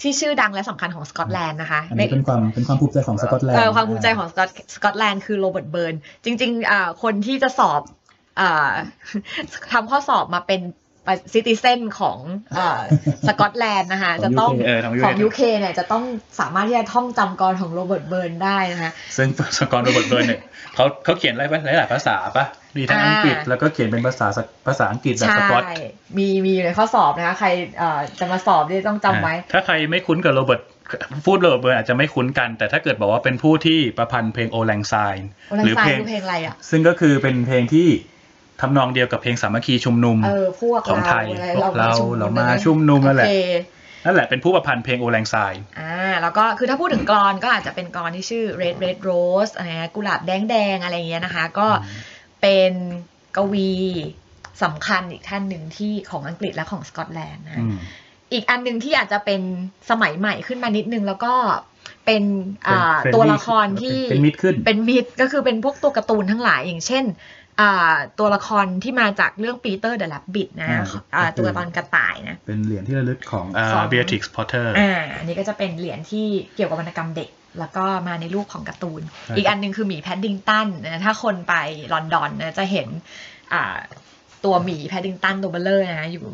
ที่ชื่อดังและสำคัญของสกอตแลนด์นะคะอันนี้เป็นความเป็นความภูมิใจของสกอตแลนด์ความภูมิใจของสกอตสกอตแลนด์คือโรเบิร์ตเบิร์นจริงๆคนที่จะสอบทำข้อสอบมาเป็นซิติเซนของสกอตแลนด์นะคะจะต้องของ ยู เค เนี่ยจะต้องสามารถที่จะท่องจำกรของโรเบิร์ตเบิร์นได้นะคะซึ่งกรโรเบิร์ตเบิร์นเนี่ยเขาเขาเขียนหลายหลายภาษาปะมีทั้งอังกฤษแล้วก็เขียนเป็นภาษาภาษาอังกฤษแบบสกอตมีมีในข้อสอบนะคะใครจะมาสอบเนี่ยต้องจำไว้ถ้าใครไม่คุ้นกับโรเบิร์ตพูดโรเบิร์ตเบิร์นอาจจะไม่คุ้นกันแต่ถ้าเกิดบอกว่าเป็นผู้ที่ประพันธ์เพลงโอแลงไซน์หรือเพลงอะไรอ่ะซึ่งก็คือเป็นเพลงที่ทำนองเดียวกับเพลงสามัคคีชุมนุมของไทยพวกเราเรามาชุมนุมนั่นแหละนั่นแหละเป็นผู้ประพันธ์เพลงโอแลงไซน์อ่าแล้วก็คือถ้าพูดถึงกลอนก็อาจจะเป็นกลอนที่ชื่อ Red Red Rose อะไรกุหลาบแดงๆอะไรอย่างเงี้ยนะคะก็เป็นกวีสำคัญอีกท่านหนึ่งที่ของอังกฤษและของสกอตแลนด์นะอีกอันนึงที่อาจจะเป็นสมัยใหม่ขึ้นมานิดนึงแล้วก็เป็นตัวละครที่เป็นมิตรขึ้นเป็นมิตรก็คือเป็นพวกตัวการ์ตูนทั้งหลายอย่างเช่นตัวละครที่มาจากเรื่องปีเตอร์เดอะแรบบิทนะตัวตอนกระต่ายนะเป็นเหรียญที่ระลึกของเบียทริกซ์พอตเตอร์อันนี้ก็จะเป็นเหรียญที่เกี่ยวกับวรรณกรรมเด็กแล้วก็มาในรูปของการ์ตูนอีกอันนึงคือหมีแพดดิงตันนะถ้าคนไปลอนดอนนะจะเห็นตัวหมีแพดดิงตันตัวเบลเลอร์นะอยู่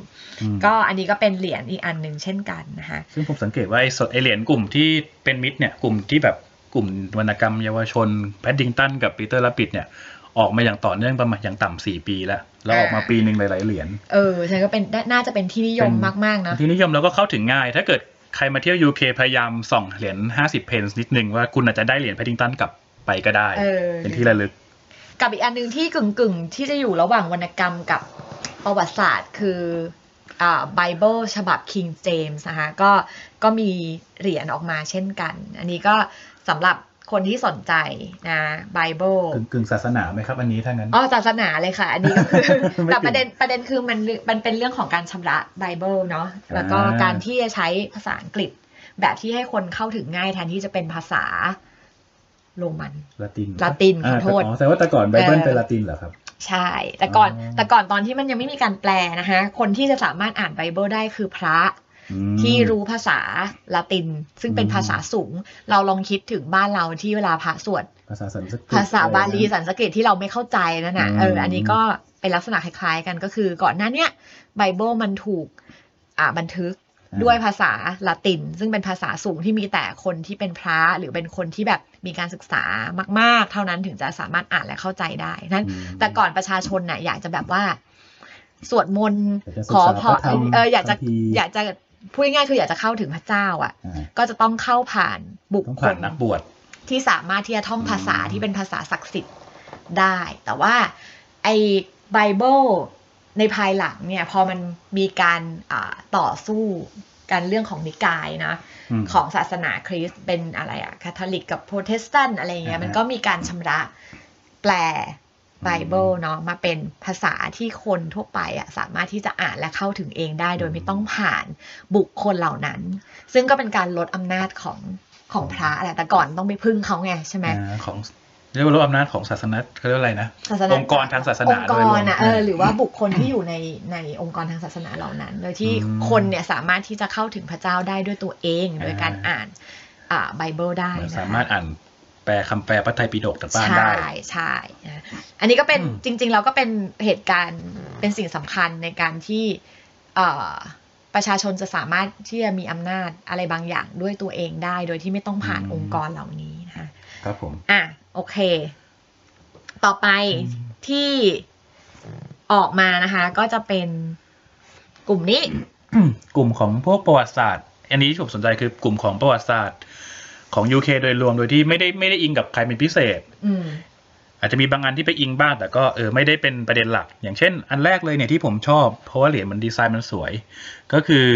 ก็อันนี้ก็เป็นเหรียญอีกอันนึงเช่นกันนะคะซึ่งผมสังเกตว่าไอ้ไอ้เหรียญกลุ่มที่เป็นมิตรเนี่ยกลุ่มที่แบบกลุ่มวรรณกรรมเยาวชนแพดดิงตันกับปีเตอร์แรบบิทเนี่ยออกมาอย่างต่อเนื่องประมาณอย่างต่ำสี่ปีแล้วแล้วออกมาปีนึงหลายๆเหรียญเออฉันก็เป็นน่าจะเป็นที่นิยมมากๆนะที่นิยมแล้วก็เข้าถึงง่ายถ้าเกิดใครมาเที่ยว ยู เค พยายามส่องเหรียญห้าสิบเพนส์นิดนึงว่าคุณอาจจะได้เหรียญแพดดิงตันกลับไปก็ได้ เ, เป็นที่ระลึกกับอีกอันนึงที่กึ่งๆที่จะอยู่ระหว่างวรรณกรรมกับประวัติศาสตร์คืออ่าไบเบิลฉบับ King James นะคะก็ก็มีเหรียญออกมาเช่นกันอันนี้ก็สำหรับคนที่สนใจนะไบเบิลกึ่งศาสนาไหมครับอันนี้ถ้างั้นอ๋อศาสนาเลยค่ะอันนี้ก็คือ แต่ประเด็นประเด็นคือมันมันเป็นเรื่องของการชำระไบเบิลเนาะแล้วก็การที่จะใช้ภาษาอังกฤษแบบที่ให้คนเข้าถึงง่ายแทนที่จะเป็นภาษาโรมันละตินละตินขอโทษอ๋อแต่ว่าแต่ก่อนไบเบิลเป็นละตินเหรอครับใช่แต่ก่อนแต่ก่อนตอนที่มันยังไม่มีการแปลนะคะคนที่จะสามารถอ่านไบเบิลได้คือพระที่รู้ภาษาละตินซึ่งเป็นภาษาสูงเราลองคิดถึงบ้านเราที่เวลาพระสวดภาษาสันสกฤตภาษาบาลีสันสกฤตที่เราไม่เข้าใจนั่นน่ะเอออันนี้ก็เป็นลักษณะคล้ายๆกันก็คือก่อนหน้านี้ไบเบิลมันถูกอ่าบันทึกด้วยภาษาละตินซึ่งเป็นภาษาสูงที่มีแต่คนที่เป็นพระหรือเป็นคนที่แบบมีการศึกษามากๆเท่านั้นถึงจะสามารถอ่านและเข้าใจได้นั้นแต่ก่อนประชาชนน่ะอยากจะแบบว่าสวดมนต์ขอพรเอออยากจะอยากจะพูดง่ายๆคืออยากจะเข้าถึงพระเจ้าอ่ะก็จะต้องเข้าผ่านบุคคลนักบวชที่สามารถที่จะท่องภาษาที่เป็นภาษาศักดิ์สิทธิ์ได้แต่ว่าไอ้ไบเบิลในภายหลังเนี่ยพอมันมีการต่อสู้กันเรื่องของนิกายนะของศาสนาคริสต์เป็นอะไรอ่ะคาทอลิกกับโปรเตสแตนต์อะไรอย่างเงี้ยมันก็มีการชำระแปลไบเบิลเนาะมาเป็นภาษาที่คนทั่วไปอ่ะสามารถที่จะอ่านและเข้าถึงเองได้โดยไม่ต้องผ่านบุคคลเหล่านั้นซึ่งก็เป็นการลดอำนาจของของพระอะไรแต่ก่อนต้องไปพึ่งเขาไงใช่ไหมของเรียกว่าลดอำนาจของศาสนาเขาเรียกอะไรนะองค์กรทางศาสนาองค์กรอ่ะเออหรือว่าบุคคลที่อยู่ในในองค์กรทางศาสนาเหล่านั้นโดยที่คนเนี่ยสามารถที่จะเข้าถึงพระเจ้าได้ด้วยตัวเองโดยการอ่านอ่าไบเบิลได้สามารถอ่านแปลคำแปลพระไตรปิฎกจากบ้านได้ใช่ใช่อันนี้ก็เป็นจริงๆเราก็เป็นเหตุการณ์เป็นสิ่งสำคัญในการที่ประชาชนจะสามารถที่จะมีอำนาจอะไรบางอย่างด้วยตัวเองได้โดยที่ไม่ต้องผ่านองค์กรเหล่านี้นะคะครับผมอ่ะโอเคต่อไปที่ออกมานะคะก็จะเป็นกลุ่มนี้ กลุ่มของพวกประวัติศาสตร์อันนี้ที่ผมสนใจคือกลุ่มของประวัติศาสตร์ของ ยู เค โดยรวมโดยที่ไม่ได้ไม่ได้อิงกับใครเป็นพิเศษ อ, อาจจะมีบางอันที่ไปอิงบ้างแต่ก็เออไม่ได้เป็นประเด็นหลักอย่างเช่นอันแรกเลยเนี่ยที่ผมชอบเพราะว่าเหรียญมันดีไซน์มันสวยก็คือ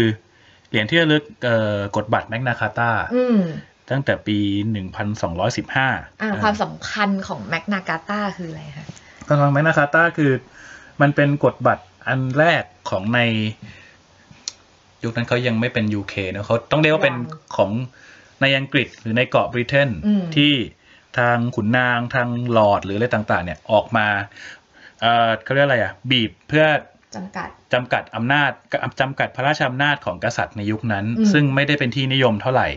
เหรียญที่ระลึกเอ่อกฎบัตรแมกนาคาร์ตา ตั้งแต่ปีหนึ่งพันสองร้อยสิบห้าอ่าความสำคัญของแมกนาคาต้าคืออะไรคะการของแมกนาคาต้าคือมันเป็นกฎบัตรอันแรกของในยุคนั้นเขายังไม่เป็น ยู เค นะเขาต้องเรียกว่าเป็นของในอังกฤษหรือในเกาะบริเตนที่ทางขุนนางทางลอร์ดหรืออะไรต่างๆเนี่ยออกมาเอ่อเขาเรียกอะไรอ่ะบีบเพื่อจำกัดจำกัดอำนาจจำกัดพระราชอำนาจของกษัตริย์ในยุคนั้นซึ่งไม่ได้เป็นที่นิยมเท่าไหร่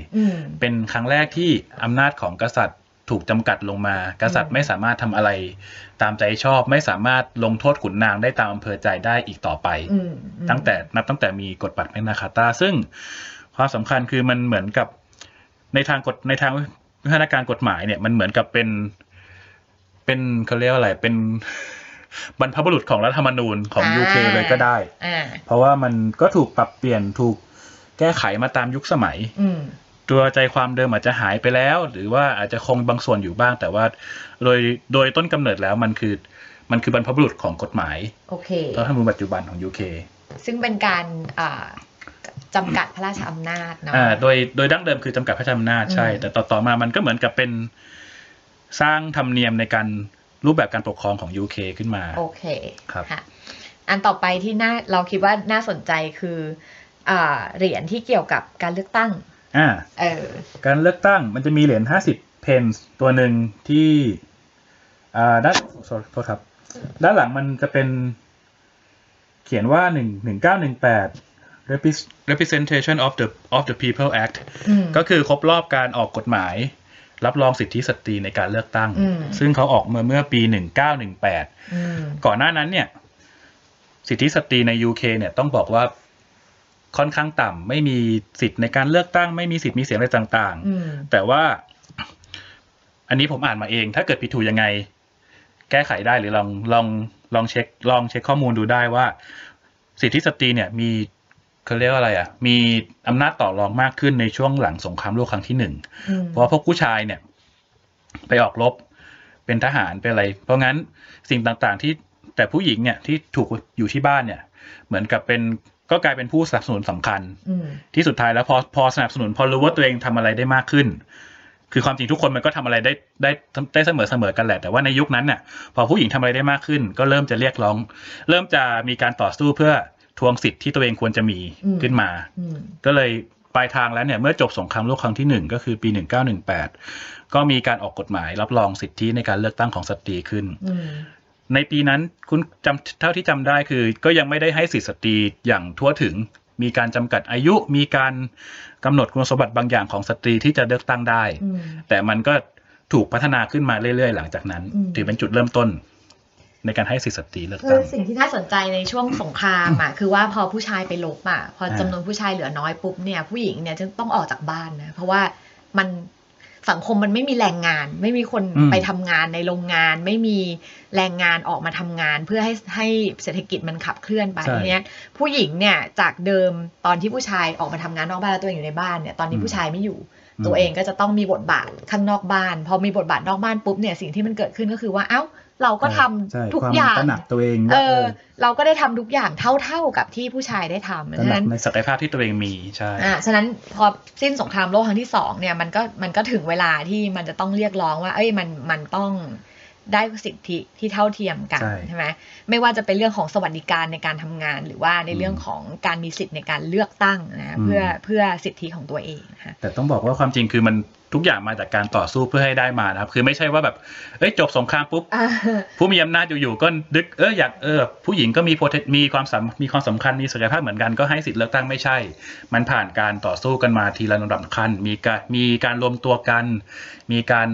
เป็นครั้งแรกที่อำนาจของกษัตริย์ถูกจำกัดลงมากษัตริย์ไม่สามารถทำอะไรตามใจชอบไม่สามารถลงโทษขุนนางได้ตามอำเภอใจได้อีกต่อไปตั้งแต่นับตั้งแต่มีกฎบัตรแมกนาคาต้าซึ่งความสำคัญคือมันเหมือนกับในทางกฎในทางวิวัฒนาการกฎหมายเนี่ยมันเหมือนกับเป็นเป็นเขาเรียกว่าอะไรเป็นบรรพบุรุษของรัฐธรรมนูญของ ยู เค เลยก็ได้เพราะว่ามันก็ถูกปรับเปลี่ยนถูกแก้ไขมาตามยุคสมัยตัวใจความเดิมอาจจะหายไปแล้วหรือว่าอาจจะคงบางส่วนอยู่บ้างแต่ว่าโดยโดยต้นกำเนิดแล้วมันคือมันคือบรรพบุรุษของกฎหมายรัฐธรรมนูญปัจจุบันของ ยู เค ซึ่งเป็นการจำกัดพระราชอำนาจเนาะโดยโดยดั้งเดิมคือจำกัดพระราชอำนาจใช่แต่ต่อต่อมามันก็เหมือนกับเป็นสร้างธรรมเนียมในการรูปแบบการปกครองของ ยู เค ขึ้นมาโอเคครับอันต่อไปที่น่าเราคิดว่าน่าสนใจคือเหรียญที่เกี่ยวกับการเลือกตั้งอ่าเออการเลือกตั้งมันจะมีเหรียญห้าสิบเพนส์ตัวหนึ่งที่อ่าด้านโทษครับด้านหลังมันจะเป็นเขียนว่าหนึ่ง หนึ่งเก้าหนึ่งแปด representation of the of the people act ก็คือครบรอบการออกกฎหมายรับรองสิทธิสตรีในการเลือกตั้งซึ่งเขาออกมาเมื่อปีหนึ่งเก้าหนึ่งแปดก่อนหน้านั้นเนี่ยสิทธิสตรีใน ยู เค เนี่ยต้องบอกว่าค่อนข้างต่ำไม่มีสิทธิในการเลือกตั้งไม่มีสิทธิมีเสียงอะไรต่างๆแต่ว่าอันนี้ผมอ่านมาเองถ้าเกิดผิดถูกยังไงแก้ไขได้หรือลองลองลองเช็คลองเช็คข้อมูลดูได้ว่าสิทธิสตรีเนี่ยมีเขาเรียกว่าอะไรอ่ะมีอำนาจต่อรองมากขึ้นในช่วงหลังสงครามโลกครั้งที่หนึ่งเพราะพวกผู้ชายเนี่ยไปออกรบเป็นทหารเป็นอะไรเพราะงั้นสิ่งต่างๆที่แต่ผู้หญิงเนี่ยที่ถูกอยู่ที่บ้านเนี่ยเหมือนกับเป็นก็กลายเป็นผู้สนับสนุนสำคัญที่สุดท้ายแล้วพอพอสนับสนุนพอรู้ว่าตัวเองทำอะไรได้มากขึ้นคือความจริงทุกคนมันก็ทำอะไรได้ได้ได้เสมอเสมอกันแหละแต่ว่าในยุคนั้นเนี่ยพอผู้หญิงทำอะไรได้มากขึ้นก็เริ่มจะเรียกร้องเริ่มจะมีการต่อสู้เพื่อทวงสิทธิ์ที่ตัวเองควรจะมีขึ้นมาก็เลยปลายทางแล้วเนี่ยเมื่อจบสงครามโลกครั้งที่หนึ่งก็คือปีหนึ่งเก้าหนึ่งแปดก็มีการออกกฎหมายรับรองสิทธิในการเลือกตั้งของสตรีขึ้นในปีนั้นคุณจำเท่าที่จำได้คือก็ยังไม่ได้ให้สิทธิสตรีอย่างทั่วถึงมีการจำกัดอายุมีการกำหนดคุณสมบัติบางอย่างของสตรีที่จะเลือกตั้งได้แต่มันก็ถูกพัฒนาขึ้นมาเรื่อยๆหลังจากนั้นถือเป็นจุดเริ่มต้นในการให้สิทธิสตรีเลือกตั้งสิ่งที่น่าสนใจในช่วงสงครามอ่ะคือว่าพอผู้ชายไปรบอ่ะพอจำนวนผู้ชายเหลือน้อยปุ๊บเนี่ยผู้หญิงเนี่ยจึงต้องออกจากบ้านนะเพราะว่ามันสังคมมันไม่มีแรงงานไม่มีคนไปทำงานในโรงงานไม่มีแรงงานออกมาทำงานเพื่อให้ให้เศรษฐกิจมันขับเคลื่อนไปทีนี้ผู้หญิงเนี่ยจากเดิมตอนที่ผู้ชายออกมาทำงานนอกบ้านแล้วตัวเองอยู่ในบ้านเนี่ยตอนนี้ผู้ชายไม่อยู่ตัวเองก็จะต้องมีบทบาทข้างนอกบ้านพอมีบทบาทนอกบ้านปุ๊บเนี่ยสิ่งที่มันเกิดขึ้นก็คือว่าเอ้าเราก็ทำทุกอย่างตัวเองเออเราก็ได้ทำทุกอย่างเท่าๆกับที่ผู้ชายได้ทำฉะนั้นในศักยภาพที่ตัวเองมีใช่อ่าฉะนั้นพอสิ้นสงครามโลกครั้งที่สองเนี่ยมันก็มันก็ถึงเวลาที่มันจะต้องเรียกร้องว่าเอ้ยมันมันต้องได้สิทธิที่เท่าเทียมกันใช่ไหมไม่ว่าจะเป็นเรื่องของสวัสดิการในการทำงานหรือว่าในเรื่องของการมีสิทธิในการเลือกตั้งนะเพื่อเพื่อสิทธิของตัวเองนะแต่ต้องบอกว่าความจริงคือมันทุกอย่างมาจากการต่อสู้เพื่อให้ได้มานะครับคือไม่ใช่ว่าแบบเอ้ยจบสงครามปุ๊บผู้มีอำนาจอยู่ๆก็ดึกเอออยากเออผู้หญิงก็มีโพเทนมีความมีความสำคัญมีศักยภาพเหมือนกันก็ให้สิทธิเลือกตั้งไม่ใช่มันผ่านการต่อสู้กันมาทีละระดับขั้นมีการมีการรวมตัวกันมีการ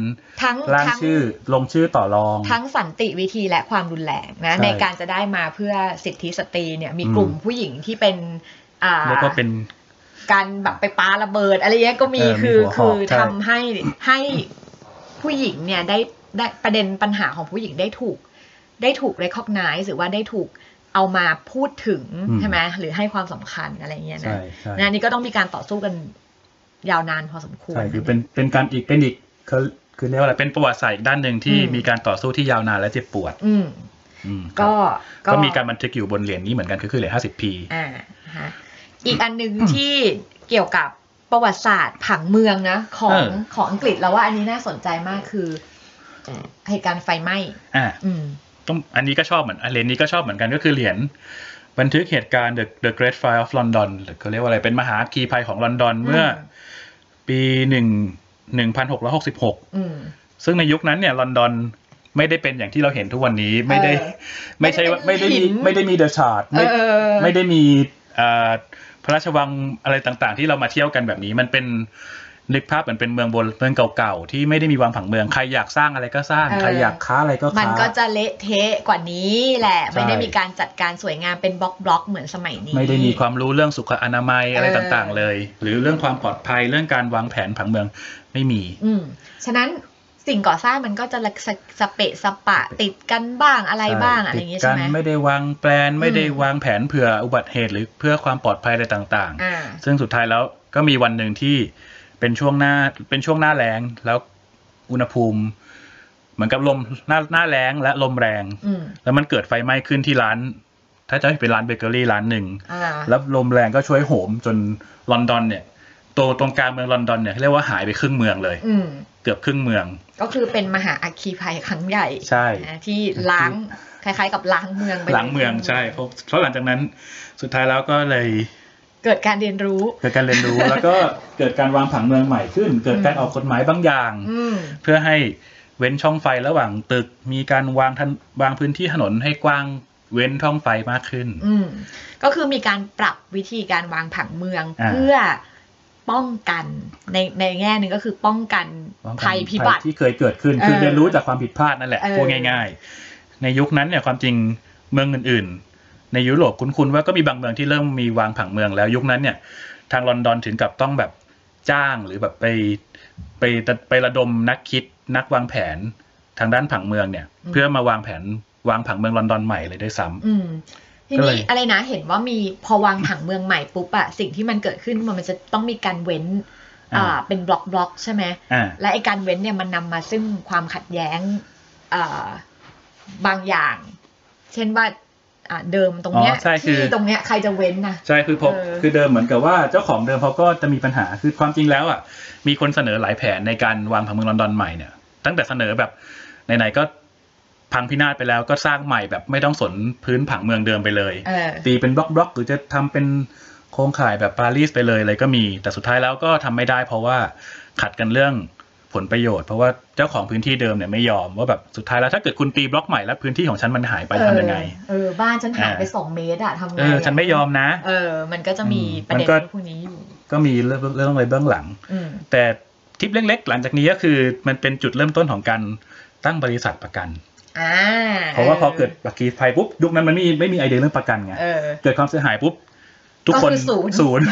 ร่างชื่อลงชื่อต่อรองทั้งสันติวิธีและความรุนแรงนะในการจะได้มาเพื่อสิทธิสตรีเนี่ยมีกลุ่มผู้หญิงที่เป็นอ่าแล้วก็เป็นการแบบไปปาระเบิดอะไรเงี้ยก็มีคือคือทำให้ให้ผู้หญิงเนี่ยได้ได้ประเด็นปัญหาของผู้หญิงได้ถูกได้ถูก recognize หรือว่าได้ถูกเอามาพูดถึงใช่ไหมหรือให้ความสำคัญอะไรเงี้ยนะงานนี้ก็ต้องมีการต่อสู้กันยาวนานพอสมควรใช่คือเป็นเป็นการอีกเป็นอีกคือคือเรียกว่าอะไรเป็นประวัติศาสตร์อีกด้านนึงที่มีการต่อสู้ที่ยาวนานและเจ็บปวดก็ก็มีการบันทึกอยู่บนเหรียญนี้เหมือนกันคือเหรียญห้าสิบ p อีกอันนึงที่เกี่ยวกับ ประวัติศาสตร์ผังเมืองนะของของอังกฤษแล้วว่าอันนี้น่าสนใจมากคือเหตุการณ์ไฟไหม้อ่าต้องอันนี้ก็ชอบเหมือนอันเลนนี้ก็ชอบเหมือนกันก็คือเหรียญบันทึกเหตุการณ์ The The Great Fire of London หรือเขาเรียกว่าอะไรเป็นมหาอัคคีภัยของลอนดอนเมื่อปีหนึ่งพันหกร้อยหกสิบหกซึ่งในยุคนั้นเนี่ยลอนดอนไม่ได้เป็นอย่างที่เราเห็นทุกวันนี้ไม่ได้ไม่ใช่ไม่ได้ไม่ได้มี The Shard ไม่ไม่ได้มีพระราชวังอะไรต่างๆที่เรามาเที่ยวกันแบบนี้มันเป็นนึกภาพเหมือนเป็นเมืองโบราณเมืองเก่าๆที่ไม่ได้มีวางผังเมืองใครอยากสร้างอะไรก็สร้างใครอยากค้าอะไรก็ค้ามันก็จะเละเทะกว่านี้แหละไม่ได้มีการจัดการสวยงามเป็นบล็อกๆเหมือนสมัยนี้ไม่ได้มีความรู้เรื่องสุขอนามัยอะไรต่างๆเลยหรือเรื่องความปลอดภัยเรื่องการวางแผนผังเมืองไม่มีอืมฉะนั้นสิ่งก่อสร้างมันก็จะสเปะสปะติดกันบ้างอะไรบ้างอะไรอย่างเงี้ยใช่ไหมไม่ได้วางแผนไม่ได้วางแผนเผื่ออุบัติเหตุหรือเพื่อความปลอดภัยอะไรต่างๆซึ่งสุดท้ายแล้วก็มีวันนึงที่เป็นช่วงหน้าเป็นช่วงหน้าแล้งแล้วอุณหภูมิเหมือนกับลมหน้าหน้าแล้งและลมแรงแล้วมันเกิดไฟไหม้ขึ้นที่ร้านถ้าจะเป็นร้านเบเกอรี่ร้านหนึ่งแล้วลมแรงก็ช่วยโหมจนลอนดอนเนี่ยตัวตรงกลางเมืองลอนดอนเนี่ยเรียกว่าหายไปครึ่งเมืองเลยเกือบครึ่งเมืองก็คือเป็นมหาอัคคีภัยครั้งใหญ่ใช่ที่ล้างคล้ายๆกับล้างเมืองไปล้างเมืองใช่เพราะหลังจากนั้นสุดท้ายแล้วก็เลยเกิดการเรียนรู้เกิดการเรียนรู้แล้วก็เกิดการวางผังเมืองใหม่ขึ้นเกิดการออกกฎหมายบางอย่างเพื่อให้เว้นช่องไฟระหว่างตึกมีการวางวางพื้นที่ถนนให้กว้างเว้นช่องไฟมากขึ้นก็คือมีการปรับวิธีการวางผังเมืองเพื่อป้องกันในในแง่นึงก็คือป้องกันภัยพิบัติที่เคยเกิดขึ้นคือเรียนรู้จากความผิดพลาดนั่นแหละพูดง่ายๆในยุคนั้นเนี่ยความจริงเมืองอื่นในยุโรปคุ้นๆว่าก็มีบางเมืองที่เริ่มมีวางผังเมืองแล้วยุคนั้นเนี่ยทางลอนดอนถึงกับต้องแบบจ้างหรือแบบไปไปไประดมนักคิดนักวางแผนทางด้านผังเมืองเนี่ยเพื่อมาวางแผนวางผังเมืองลอนดอนใหม่เลยด้วยซ้ำทีนี้อะไรนะเห็นว่ามีพอวางผังเมืองใหม่ปุ๊บอะสิ่งที่มันเกิดขึ้นมันจะต้องมีการเว้นอ่าเป็นบล็อกบล็อกใช่ไหมและไอ้การเว้นเนี่ยมันนำมาซึ่งความขัดแย้งอ่าบางอย่างเช่นว่าเดิมตรงเนี้ยที่ตรงเนี้ยใครจะเว้นนะใช่คือพบคือเดิมเหมือนกับว่าเจ้าของเดิมเขาก็จะมีปัญหาคือความจริงแล้วอ่ะมีคนเสนอหลายแผนในการวางผังเมืองลอนดอนใหม่เนี่ยตั้งแต่เสนอแบบไหนๆก็พังพินาศไปแล้วก็สร้างใหม่แบบไม่ต้องสนพื้นผังเมืองเดิมไปเลยตีเป็นบล็อกๆหรือจะทำเป็นโครงข่ายแบบปารีสไปเลยอะไรก็มีแต่สุดท้ายแล้วก็ทำไม่ได้เพราะว่าขัดกันเรื่องผลประโยชน์เพราะว่าเจ้าของพื้นที่เดิมเนี่ยไม่ยอมว่าแบบสุดท้ายแล้วถ้าเกิดคุณตีบล็อกใหม่แล้วพื้นที่ของฉันมันหายไปทำยังไงเออบ้านฉันหายไปสองเมตรอะทำไงเออฉันไม่ยอมนะเออมันก็จะมีประเด็นพวกนี้อยู่ก็มีเรื่องเรื่องอะไรเบื้องหลังแต่ทิปเล็กๆหลังจากนี้ก็คือมันเป็นจุดเริ่มต้นของการตั้งบริษัทประกันอ่าเพราะว่าพอเกิดอัคคีภัยปุ๊บยุคนั้นมันไม่ไม่มีไอเดียเรื่องประกันไงเกิดความเสียหายปุ๊บทุกคนศูนย์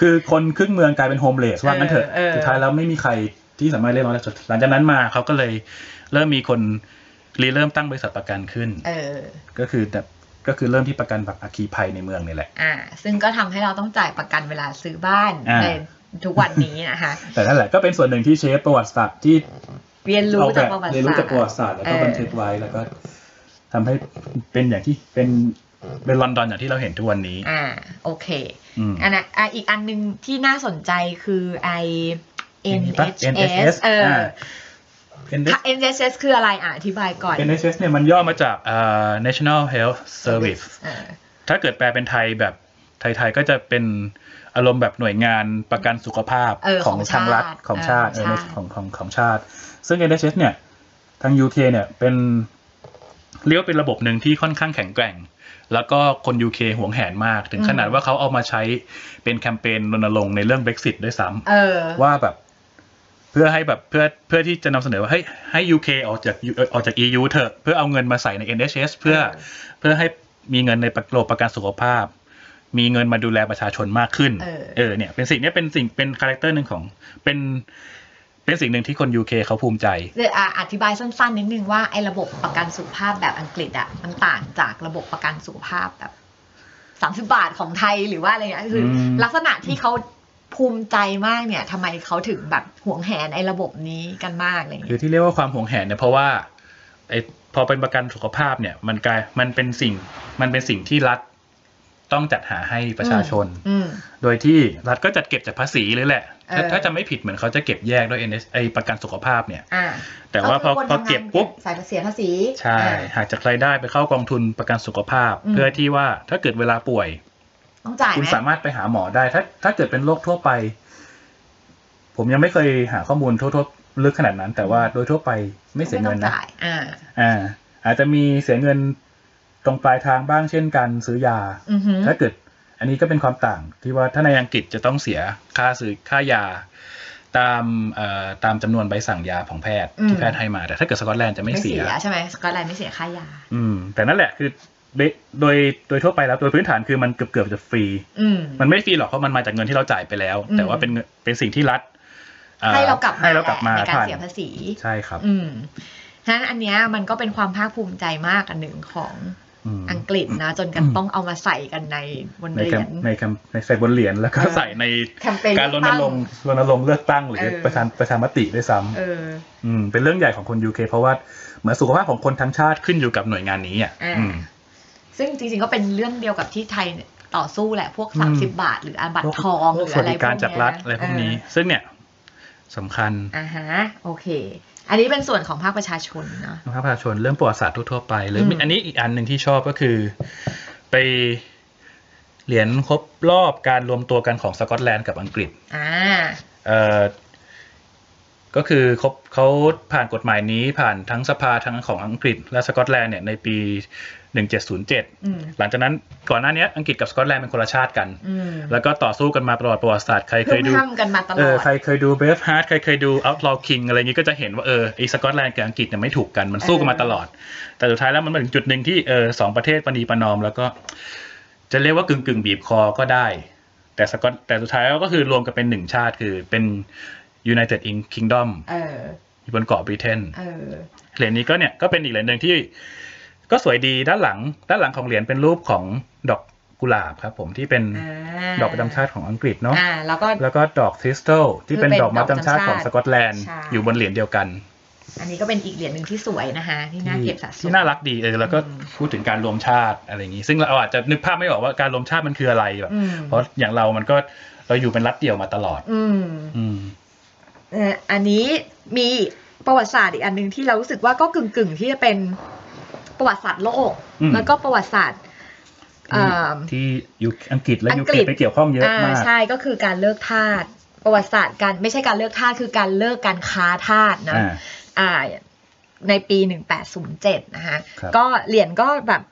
คือคนครึ่งเมืองกลายเป็นโฮมเลสว่างั้นเถอะสุดท้ายแล้วไม่มีใครที่สามารถเรียกร้องได้หลังจากนั้นมาเขาก็เลยเริ่มมีคนรีเริ่มตั้งบริษัทประกันขึ้นก็คือแต่ก็คือเริ่มที่ประกันแบบอัคคีภัยในเมืองนี่แหละอ่าซึ่งก็ทำให้เราต้องจ่ายประกันเวลาซื้อบ้านในทุกวันนี้นะคะแต่นั่นแหละก็เป็นส่วนหนึ่งที่เชฟประวัติศาสตร์ที่เรียนรู้จากประวัติศาสตร์แล้วก็บันทึกไว้แล้วก็ทำให้เป็นอย่างที่เป็นเป็นลอนดอนอย่างที่เราเห็นทุกวันนี้อ่าโอเคอันน่ะอีกอันนึงที่น่าสนใจคือไอ เอ็น เอช เอส เออ เอ็น เอช เอส คืออะไรอ่ะอธิบายก่อน เอ็น เอช เอส เนี่ยมันย่อมาจากเอ่อ National Health Service ถ้าเกิดแปลเป็นไทยแบบไทยๆก็จะเป็นอารมณ์แบบหน่วยงานประกันสุขภาพของทางรัฐของชาติของของของชาติซึ่ง เอ็น เอช เอส เนี่ยทาง ยู เค เนี่ยเป็นเรียกว่าเป็นระบบนึงที่ค่อนข้างแข็งแกร่งแล้วก็คน ยู เค หวงแหนมากถึงขนาดว่าเขาเอามาใช้เป็นแคมเปญรณรงค์ในเรื่อง Brexit ด้วยซ้ำว่าแบบเพื่อให้แบบเพื่อเพื่อที่จะนำเสนอว่าให้ให้ ยู เค ออกจากออกจาก อี ยู เถอะเพื่อเอาเงินมาใส่ใน เอ็น เอช เอส เพื่อเพื่อให้มีเงินในระบบประกันสุขภาพมีเงินมาดูแลประชาชนมากขึ้นเออเนี่ยเป็นสิ่งนี้เป็นสิ่งเป็นคาแรคเตอร์นึงของเป็นเป็นสิ่งหนึ่งที่คน ยู เค เขาภูมิใจอธิบายสั้นๆนิดนึงว่าไอ้ระบบประกันสุขภาพแบบอังกฤษอ่ะมันต่างจากระบบประกันสุขภาพแบบสามสิบบาทของไทยหรือว่าอะไรเงี้ยคือลักษณะที่เขาภูมิใจมากเนี่ยทำไมเขาถึงแบบหวงแหนไอ้ระบบนี้กันมากอะไรเงี้ยคือที่เรียกว่าความหวงแหนเนี่ยเพราะว่าไอ้พอเป็นประกันสุขภาพเนี่ยมันกลายมันเป็นสิ่งมันเป็นสิ่งที่รัฐ ต้องจัดหาให้ประชาชนโดยที่รัฐก็จัดเก็บจากภาษีเลยแหละถ้าจะไม่ผิดเหมือนเขาจะเก็บแยกด้วย เอ็น เอส ไอ ประกันสุขภาพเนี่ยแต่ว่าพอพอเก็บปุ๊บสายเสียภาษีใช่หากจากรายได้ไปเข้ากองทุนประกันสุขภาพเพื่อที่ว่าถ้าเกิดเวลาป่วยต้องจ่ายคุณสามารถไปหาหมอได้ถ้าถ้าเกิดเป็นโรคทั่วไปผมยังไม่เคยหาข้อมูลทั่วๆลึกขนาดนั้นแต่ว่าโดยทั่วไปไม่เสียเงินนะอ่าอ่าอาจจะมีเสียเงินตรงปลายทางบ้างเช่นการซื้อยาถ้าเกิดอันนี้ก็เป็นความต่างที่ว่าถ้าในอังกฤษจะต้องเสียค่าซื้อค่ายาตามเอ่อตามจำนวนใบสั่งยาของแพทย์ที่แพทย์ให้มาแต่ถ้าเกิดสกอตแลนด์จะไม่เสียใช่ไหมสกอตแลนด์ไม่เสียค่ายาอืมแต่นั่นแหละคือโดยโดยทั่วไปแล้วโดยพื้นฐานคือมันเกือบๆจะฟรีมันไม่ฟรีหรอกเพราะมันมาจากเงินที่เราจ่ายไปแล้วแต่ว่าเป็นเป็นสิ่งที่รัฐให้เรากลับให้เรากลับมาในการเสียภาษีใช่ครับฉะนั้นอันเนี้ยมันก็เป็นความภาคภูมิใจมากอันหนึ่งของอังกฤษนะจนกันต้องเอามาใส่กันในบนเหรียญในในใส่บนเหรียญแล้วก็ใส่ในการรณรงค์รณรงค์เลือกตั้งหรือประชาประชามติด้วยซ้ำเอออืมเป็นเรื่องใหญ่ของคน ยู เค เพราะว่าเหมือนสุขภาพของคนทั้งชาติขึ้นอยู่กับหน่วยงานนี้อ่ะอืมซึ่งจริงๆก็เป็นเรื่องเดียวกับที่ไทยต่อสู้แหละพวกสามสิบบาทหรือบัตรทองหรืออะไรพวกนี้การจัดรัฐอะไรพวกนี้ซึ่งเนี่ยสำคัญอ่าฮะโอเคอันนี้เป็นส่วนของภาคประชาชนนะภาคประชาชนเรื่องประวัติศาสตร์ทั่วๆไปหรืออันนี้อีกอันหนึ่งที่ชอบก็คือไปเหรียญครบรอบการรวมตัวกันของสกอตแลนด์กับอังกฤษอ่าเอ่อก็คือครบเขาผ่านกฎหมายนี้ผ่านทั้งสภาทั้งของอังกฤษและสกอตแลนด์เนี่ยในปีหนึ่งพันเจ็ดร้อยเจ็ดหลังจากนั้นก่อนหน้านี้อังกฤษกับสกอตแลนด์เป็นคนละชาติกันแล้วก็ต่อสู้กันมาตลอดประวัติศาสตร์ใครเคยดูเออใครเคยดู Braveheart ใครเคยดู Outlaw King อะไรอย่างงี้ก็จะเห็นว่าเออไอ้สกอตแลนด์กับอังกฤษเนี่ยไม่ถูกกันมันสู้กันมาตลอดแต่สุดท้ายแล้วมันมาถึงจุดนึงที่เออสองประเทศปณีประนอมแล้วก็จะเรียกว่ากึ่งๆบีบคอก็ได้แต่สกอตแต่สุดท้ายแล้วก็คือรวมกันเป็นหนึ่งชาติคือเป็น United Kingdom เอออยู่บนเกาะบริเตนเออเหรียญนี้ก็เนี่ยก็เป็นอีกเหรียญนึงที่ก็สวยดีด้านหลังด้านหลังของเหรียญเป็นรูปของดอกกุหลาบครับผมที่เป็นดอกประจำชาติของอังกฤษเนาะแล้วก็แล้วก็ดอกทริสโตลที่เป็นดอกประจำชาติของสกอตแลนด์อยู่บนเหรียญเดียวกันอันนี้ก็เป็นอีกเหรียญนึงที่สวยนะคะที่น่าเก็บสะสมที่น่ารักดีเออแล้วก็พูดถึงการรวมชาติอะไรอย่างงี้ซึ่งเราอาจจะนึกภาพไม่ออกว่าการรวมชาติมันคืออะไรแบบเพราะอย่างเรามันก็เราอยู่เป็นรัฐเดี่ยวมาตลอดอืมอืมเอ่ออันนี้มีประวัติศาสตร์อีกอันนึงที่เรารู้สึกว่าก็กึ่งๆที่จะเป็นประวัติศาสตร์โลกแล้วก็ประวัติศาสตร์ที่อยู่อังกฤษและยูเคไปเกี่ยวข้องเยอะมากใช่ก็คือการเลิกทาสประวัติศาสตร์การไม่ใช่การเลิกทาสคือการเลิกการค้าทาสนะในปีหนึ่งพันแปดร้อยเจ็ดนะคะก็เหรียญก็แบบ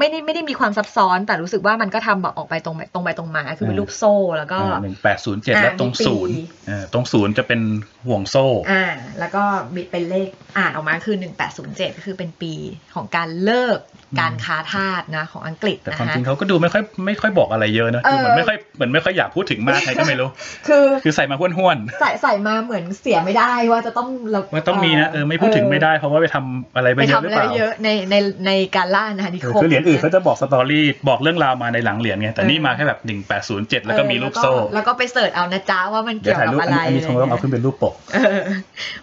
ไม่ได้ไม่ได้มีความซับซ้อนแต่รู้สึกว่ามันก็ทำแบบออกไปตรงไปตรงไปตรงมาคือเป็นรูปโซ่แล้วก็หนึ่งพันแปดร้อยเจ็ดแล้วตรงศูนย์ตรงศูนย์จะเป็นห่วงโซ่อ่าแล้วก็เป็นเลขอ่านออกมาคือหนึ่งพันแปดร้อยเจ็ดคือเป็นปีของการเลิกการค้าทาสนะของอังกฤษนะคะแต่ความจริงเขาก็ดูไม่ค่อยไม่ค่อยบอกอะไรเยอะนะคือมันไม่ค่อยเหมือนไม่ค่อยอยากพูดถึงมากใครก็ไม่รู้คือคือใส่มาห้วนๆใส่ใส่มาเหมือนเสียไม่ได้ว่าจะต้องมันต้องมีนะเออไม่พูดถึงไม่ได้เพราะว่าไปทำอะไรไปเยอะหรือเปล่าในในในการล่าอาณานิคมอื่นเขาจะบอกสตอรี่บอกเรื่องราวมาในหลังเหรียญไงแต่นี่มาแค่แบบหนึ่งพันแปดร้อยเจ็ดแล้วก็มีรูปโซ่แล้วก็ไปเสิร์ชเอานะจ๊ะว่ามันเกี่ยวกับอะไรอันนี้คงต้องเอาขึ้นเป็นรูปปก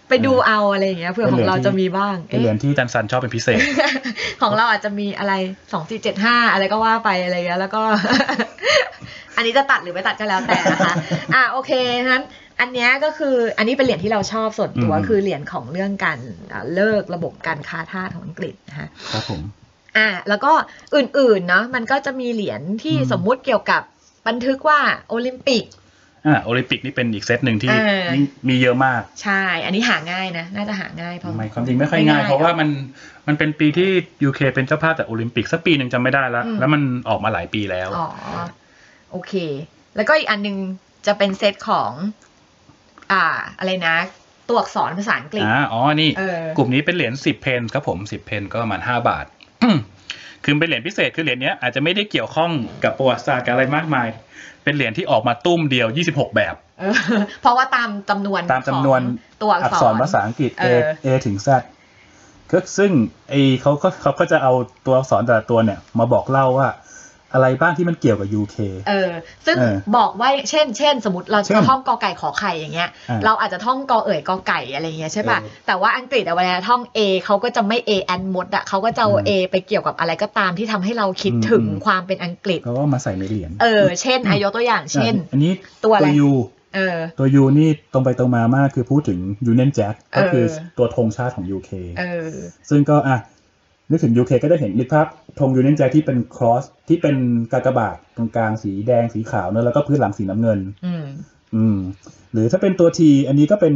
ไปดูเอาอะไรอย่างเงี้ยเพื่อของเราจะมีบ้างเป็นเหรียญที่จันซันชอบเป็นพิเศษของเราอาจจะมีอะไรสองสี่เจ็ดห้าอะไรก็ว่าไปอะไรเงี้ยแล้วก็อันนี้จะตัดหรือไม่ตัดก็แล้วแต่นะคะอ่ะโอเคงั้นอันเนี้ยก็คืออันนี้เป็นเหรียญที่เราชอบส่วนตัวคือเหรียญของเรื่องการเลิกระบบการค้าทาสของอังกฤษนะคะครับผมอ่าแล้วก็อื่นๆเนาะมันก็จะมีเหรียญที่สมมุติเกี่ยวกับบันทึกว่าโอลิมปิกอ่าโอลิมปิกนี่เป็นอีกเซตนึงที่มีเยอะมากใช่อันนี้หาง่ายนะน่าจะหาง่ายพอไม่ความจริงไม่ค่อยง่ายเพราะว่ามันมันเป็นปีที่ ยู เค เป็นเจ้าภาพแต่โอลิมปิกสักปีนึงจำไม่ได้แล้วแล้วมันออกมาหลายปีแล้วอ๋อโอเคแล้วก็อีกอันนึงจะเป็นเซตของอ่าอะไรนะตัวอักษรภาษาอังกฤษอ่าอ๋อนี่กลุ่มนี้เป็นเหรียญสิบเพนครับผมสิบเพนก็ประมาณห้าบาทคือเป็นเหรียญพิเศษคือเหรียญเนี้ยอาจจะไม่ได้เกี่ยวข้องกับประวัติศาสตร์อะไรมากมายเป็นเหรียญที่ออกมาตุ้มเดียวยี่สิบหกแบบเออเพราะว่าตามจำนวนตามจำนวนตัวอักษรภาษาอังกฤษ A A ถึง Z ซึ่งไอ้เค้าก็เค้าก็จะเอาตัวอักษรแต่ละตัวเนี่ยมาบอกเล่าว่า อะไรบ้างที่มันเกี่ยวกับ ยู เค เออซึ่งบอกว่าเช่นเช่นสมมติเราท่องกอไก่ขอไข่อย่างเงี้ยเราอาจจะท่องกอเอ๋ยกอไก่อะไรเงี้ยใช่ป่ะแต่ว่าอังกฤษเวลาท่อง A เขาก็จะไม่ A and หมดอ่ะเขาก็จะเอา A ไปเกี่ยวกับอะไรก็ตามที่ทำให้เราคิดถึงความเป็นอังกฤษเขาก็มาใส่ในเหรียญเออเช่นยกตัวอย่างเช่นอันนี้ตัวอะไรเออตัวยูนี่ตรงไปตรงมามากคือพูดถึง Union Jack ก็คือตัวธงชาติของ ยู เค เออซึ่งก็อ่ะนึกถึง ยู เค ก็ได้เห็นนึกภาพธง Union Jack ที่เป็น cross ที่เป็นกากบาทตรงกลางสีแดงสีขาวเนอะแล้วก็พื้นหลังสีน้ำเงินอืมอืมหรือถ้าเป็นตัว T อันนี้ก็เป็น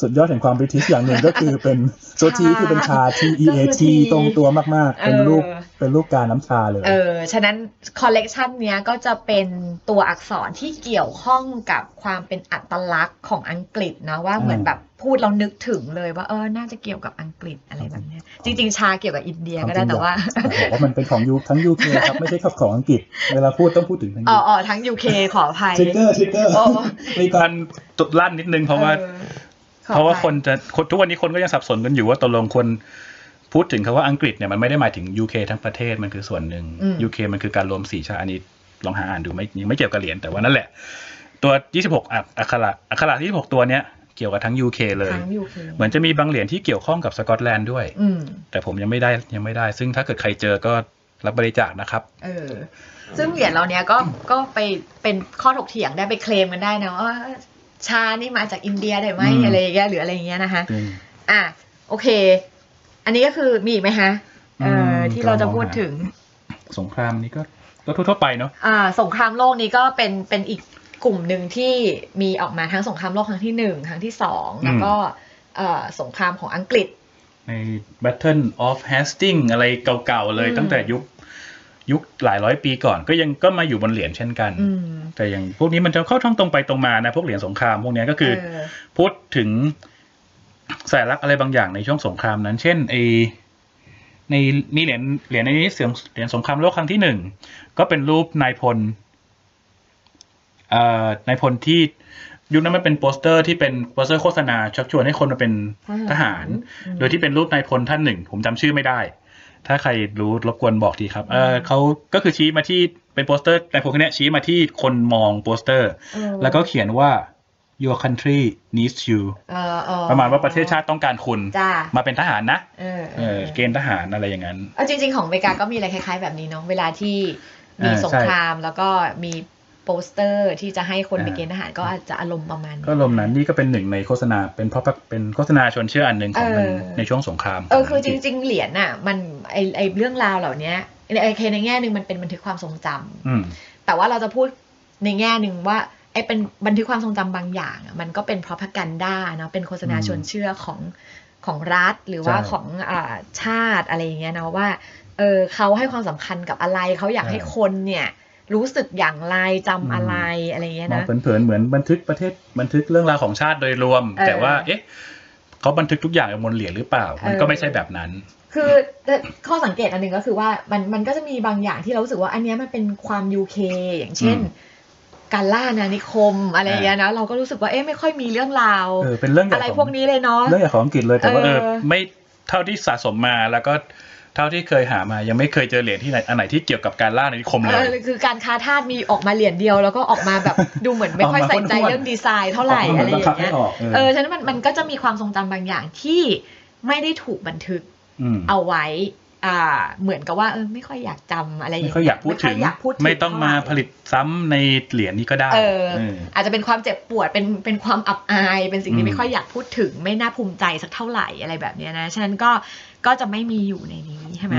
สุดยอดแห่งความบริติชอย่างหนึ่งก็คือเป็นตัว T คือเป็นชา T E A T ตรงตัวมากๆเป็นรูปเป็นรูปกาน้ำชาเลยเออฉะนั้นคอลเลกชันเนี้ยก็จะเป็นตัวอักษรที่เกี่ยวข้องกับความเป็นอัตลักษณ์ของอังกฤษนะว่าเหมือนแบบพูดเรานึกถึงเลยว่าเออน่าจะเกี่ยวกับอังกฤษอะไรแบบนี้จริงๆชาเกี่ยวกับอินเดียก็ได้แต่ว่าบอกว่ามันเป็นของยูทั้ง ยู เค ครับไม่ใช่ของอังกฤษเวลาพูดต้องพูดถึงทั้งอ๋อๆทั้ง ยู เค ขออภัยทิกเกอร์ทิกเกอร์มีการตุบลั่นนิดนึงเพราะว่าเพราะว่าคนจะทุกวันนี้คนก็ยังสับสนกันอยู่ว่าตกลงคนพูดถึงคำว่าอังกฤษเนี่ยมันไม่ได้หมายถึง ยู เค ทั้งประเทศมันคือส่วนหนึ่ง ยู เค มันคือการรวมสี่ชาติอันนี้ลองหาอ่านดูไม่ยังไม่เกี่ยวกับเหรียญแต่ว่านั่นแหละตัวยี่สิบหกอักขระอักขระที่ยี่สิบหกตัวเนี้ยเกี่ยวกับทั้ง ยู เค เลยเหมือนจะมีบางเหรียญที่เกี่ยวข้องกับสกอตแลนด์ด้วยแต่ผมยังไม่ได้ยังไม่ได้ซึ่งถ้าเกิดใครเจอก็รับบริจาคนะครับเออซึ่งเหรียญเราเนี้ยก็ก็ไปเป็นข้อถกเถียงได้ไปเคลมกันได้นะว่าชานี่มาจากอินเดียได้ไหมอะไรอย่างเงี้ยหรืออะไรอย่างเงี้ยนะคะอ่ะโอเคอันนี้ก็คือมีอีกไหมคะเอ่อที่เราจะพูดถึงสงครามนี้ก็ก็ทั่วๆไปเนาะอ่าสงครามโลกนี้ก็เป็นเป็นอีกกลุ่มนึงที่มีออกมาทั้งสงครามโลกครั้งที่หนึ่งครั้งที่สองแล้วก็เอ่อสงครามของอังกฤษใน Battle of Hastings อะไรเก่าๆเลยตั้งแต่ยุคยุคหลายร้อยปีก่อนก็ยังก็มาอยู่บนเหรียญเช่นกันแต่อย่างพวกนี้มันจะเข้าท่องตรงไปตรงมานะพวกเหรียญสงครามพวกนี้ก็คือพูดถึงสัญลักษณ์อะไรบางอย่างในช่วงสงครามนั้นเช่นไอในมีเหรียญเหรียญในนี้เหรียญสงครามโลกครั้งที่หนึ่งก็เป็นรูปนายพลเอ่อนายพลที่ยุคนั้นมันเป็นโปสเตอร์ที่เป็นโปสเตอร์โฆษณาชักชวนให้คนมาเป็นทหารโดยที่เป็นรูปนายพลท่านหนึ่งผมจำชื่อไม่ได้ถ้าใครรู้รบกวนบอกทีครับเออเขาก็คือชี้มาที่เป็นโปสเตอร์ในพวกนี้ชี้มาที่คนมองโปสเตอร์แล้วก็เขียนว่า your country needs you ประมาณว่าประเทศชาติต้องการคุณมาเป็นทหารนะเออเกณฑ์ทหารอะไรอย่างนั้นเออจริงๆของอเมริกาก็มีอะไรคล้ายๆแบบนี้เนาะเวลาที่มีสงครามแล้วก็มีโปสเตอร์ที่จะให้คนไปเกณฑ์ทหารก็อาจจะอารมณ์ประมาณนี้ก็อารมณ์นั้นนี่ก็เป็นหนึ่งในโฆษณาเป็นเพราะเป็นโฆษณาชวนเชื่ออันหนึ่งของมันในช่วงสงครามเออคือจริงๆเหรียญน่ะมันไอไอเรื่องราวเหล่านี้ไอเคในแง่นึงมันเป็นบันทึกความทรงจำแต่ว่าเราจะพูดในแง่นึงว่าไอเป็นบันทึกความทรงจำบางอย่างมันก็เป็น propaganda เนาะเป็นโฆษณาชวนเชื่อของของรัฐหรือว่าของอ่าชาติอะไรอย่างเงี้ยเนาะว่าเออเขาให้ความสำคัญกับอะไรเขาอยากให้คนเนี่ยรู้สึกอย่างไรจำอะไรอะไรเงี้ยนะเผลอๆเหมือนบันทึกประเทศบันทึกเรื่องราวของชาติโดยรวมแต่ว่าเอ๊ะเขาบันทึกทุกอย่างบนเหรียญหรือเปล่ามันก็ไม่ใช่แบบนั้นคือข้อสังเกตอันนึงก็คือว่ามันมันก็จะมีบางอย่างที่เรารู้สึกว่าอันเนี้ยมันเป็นความ ยู เค อย่างเช่นการล่าอาณานิคมอะไรอย่างเงี้ยนะเราก็รู้สึกว่าเอ๊ะไม่ค่อยมีเรื่องราวอะไรพวกนี้เลยเนาะเรื่องของอังกฤษเลยแต่ว่าเออไม่เท่าที่สะสมมาแล้วก็เท่าที่เคยหามายังไม่เคยเจอเหรียญที่ไหนอันไหนที่เกี่ยวกับการล่าอาณานิคมเลยคือการค้าทาสมีออกมาเหรียญเดียวแล้วก็ออกมาแบบดูเหมือนไม่ค่อยใส่ใจเรื่องดีไซน์เท่าไหร่อะไรอย่างเงี้ยเออฉะนั้นมันมันก็จะมีความทรงจำบางอย่างที่ไม่ได้ถูกบันทึกเอาไว้อ่าเหมือนกับว่าเออไม่ค่อยอยากจำอะไรอย่างเงี้ยไม่ค่อยอยากพูดถึงไม่ต้องมาผลิตซ้ำในเหรียญนี้ก็ได้เอออาจจะเป็นความเจ็บปวดเป็นเป็นความอับอายเป็นสิ่งที่ไม่ค่อยอยากพูดถึงไม่น่าภูมิใจสักเท่าไหร่อะไรแบบเนี้ยนะฉะนั้นก็ก็จะไม่มีอยู่ในนี้ใช่ไหม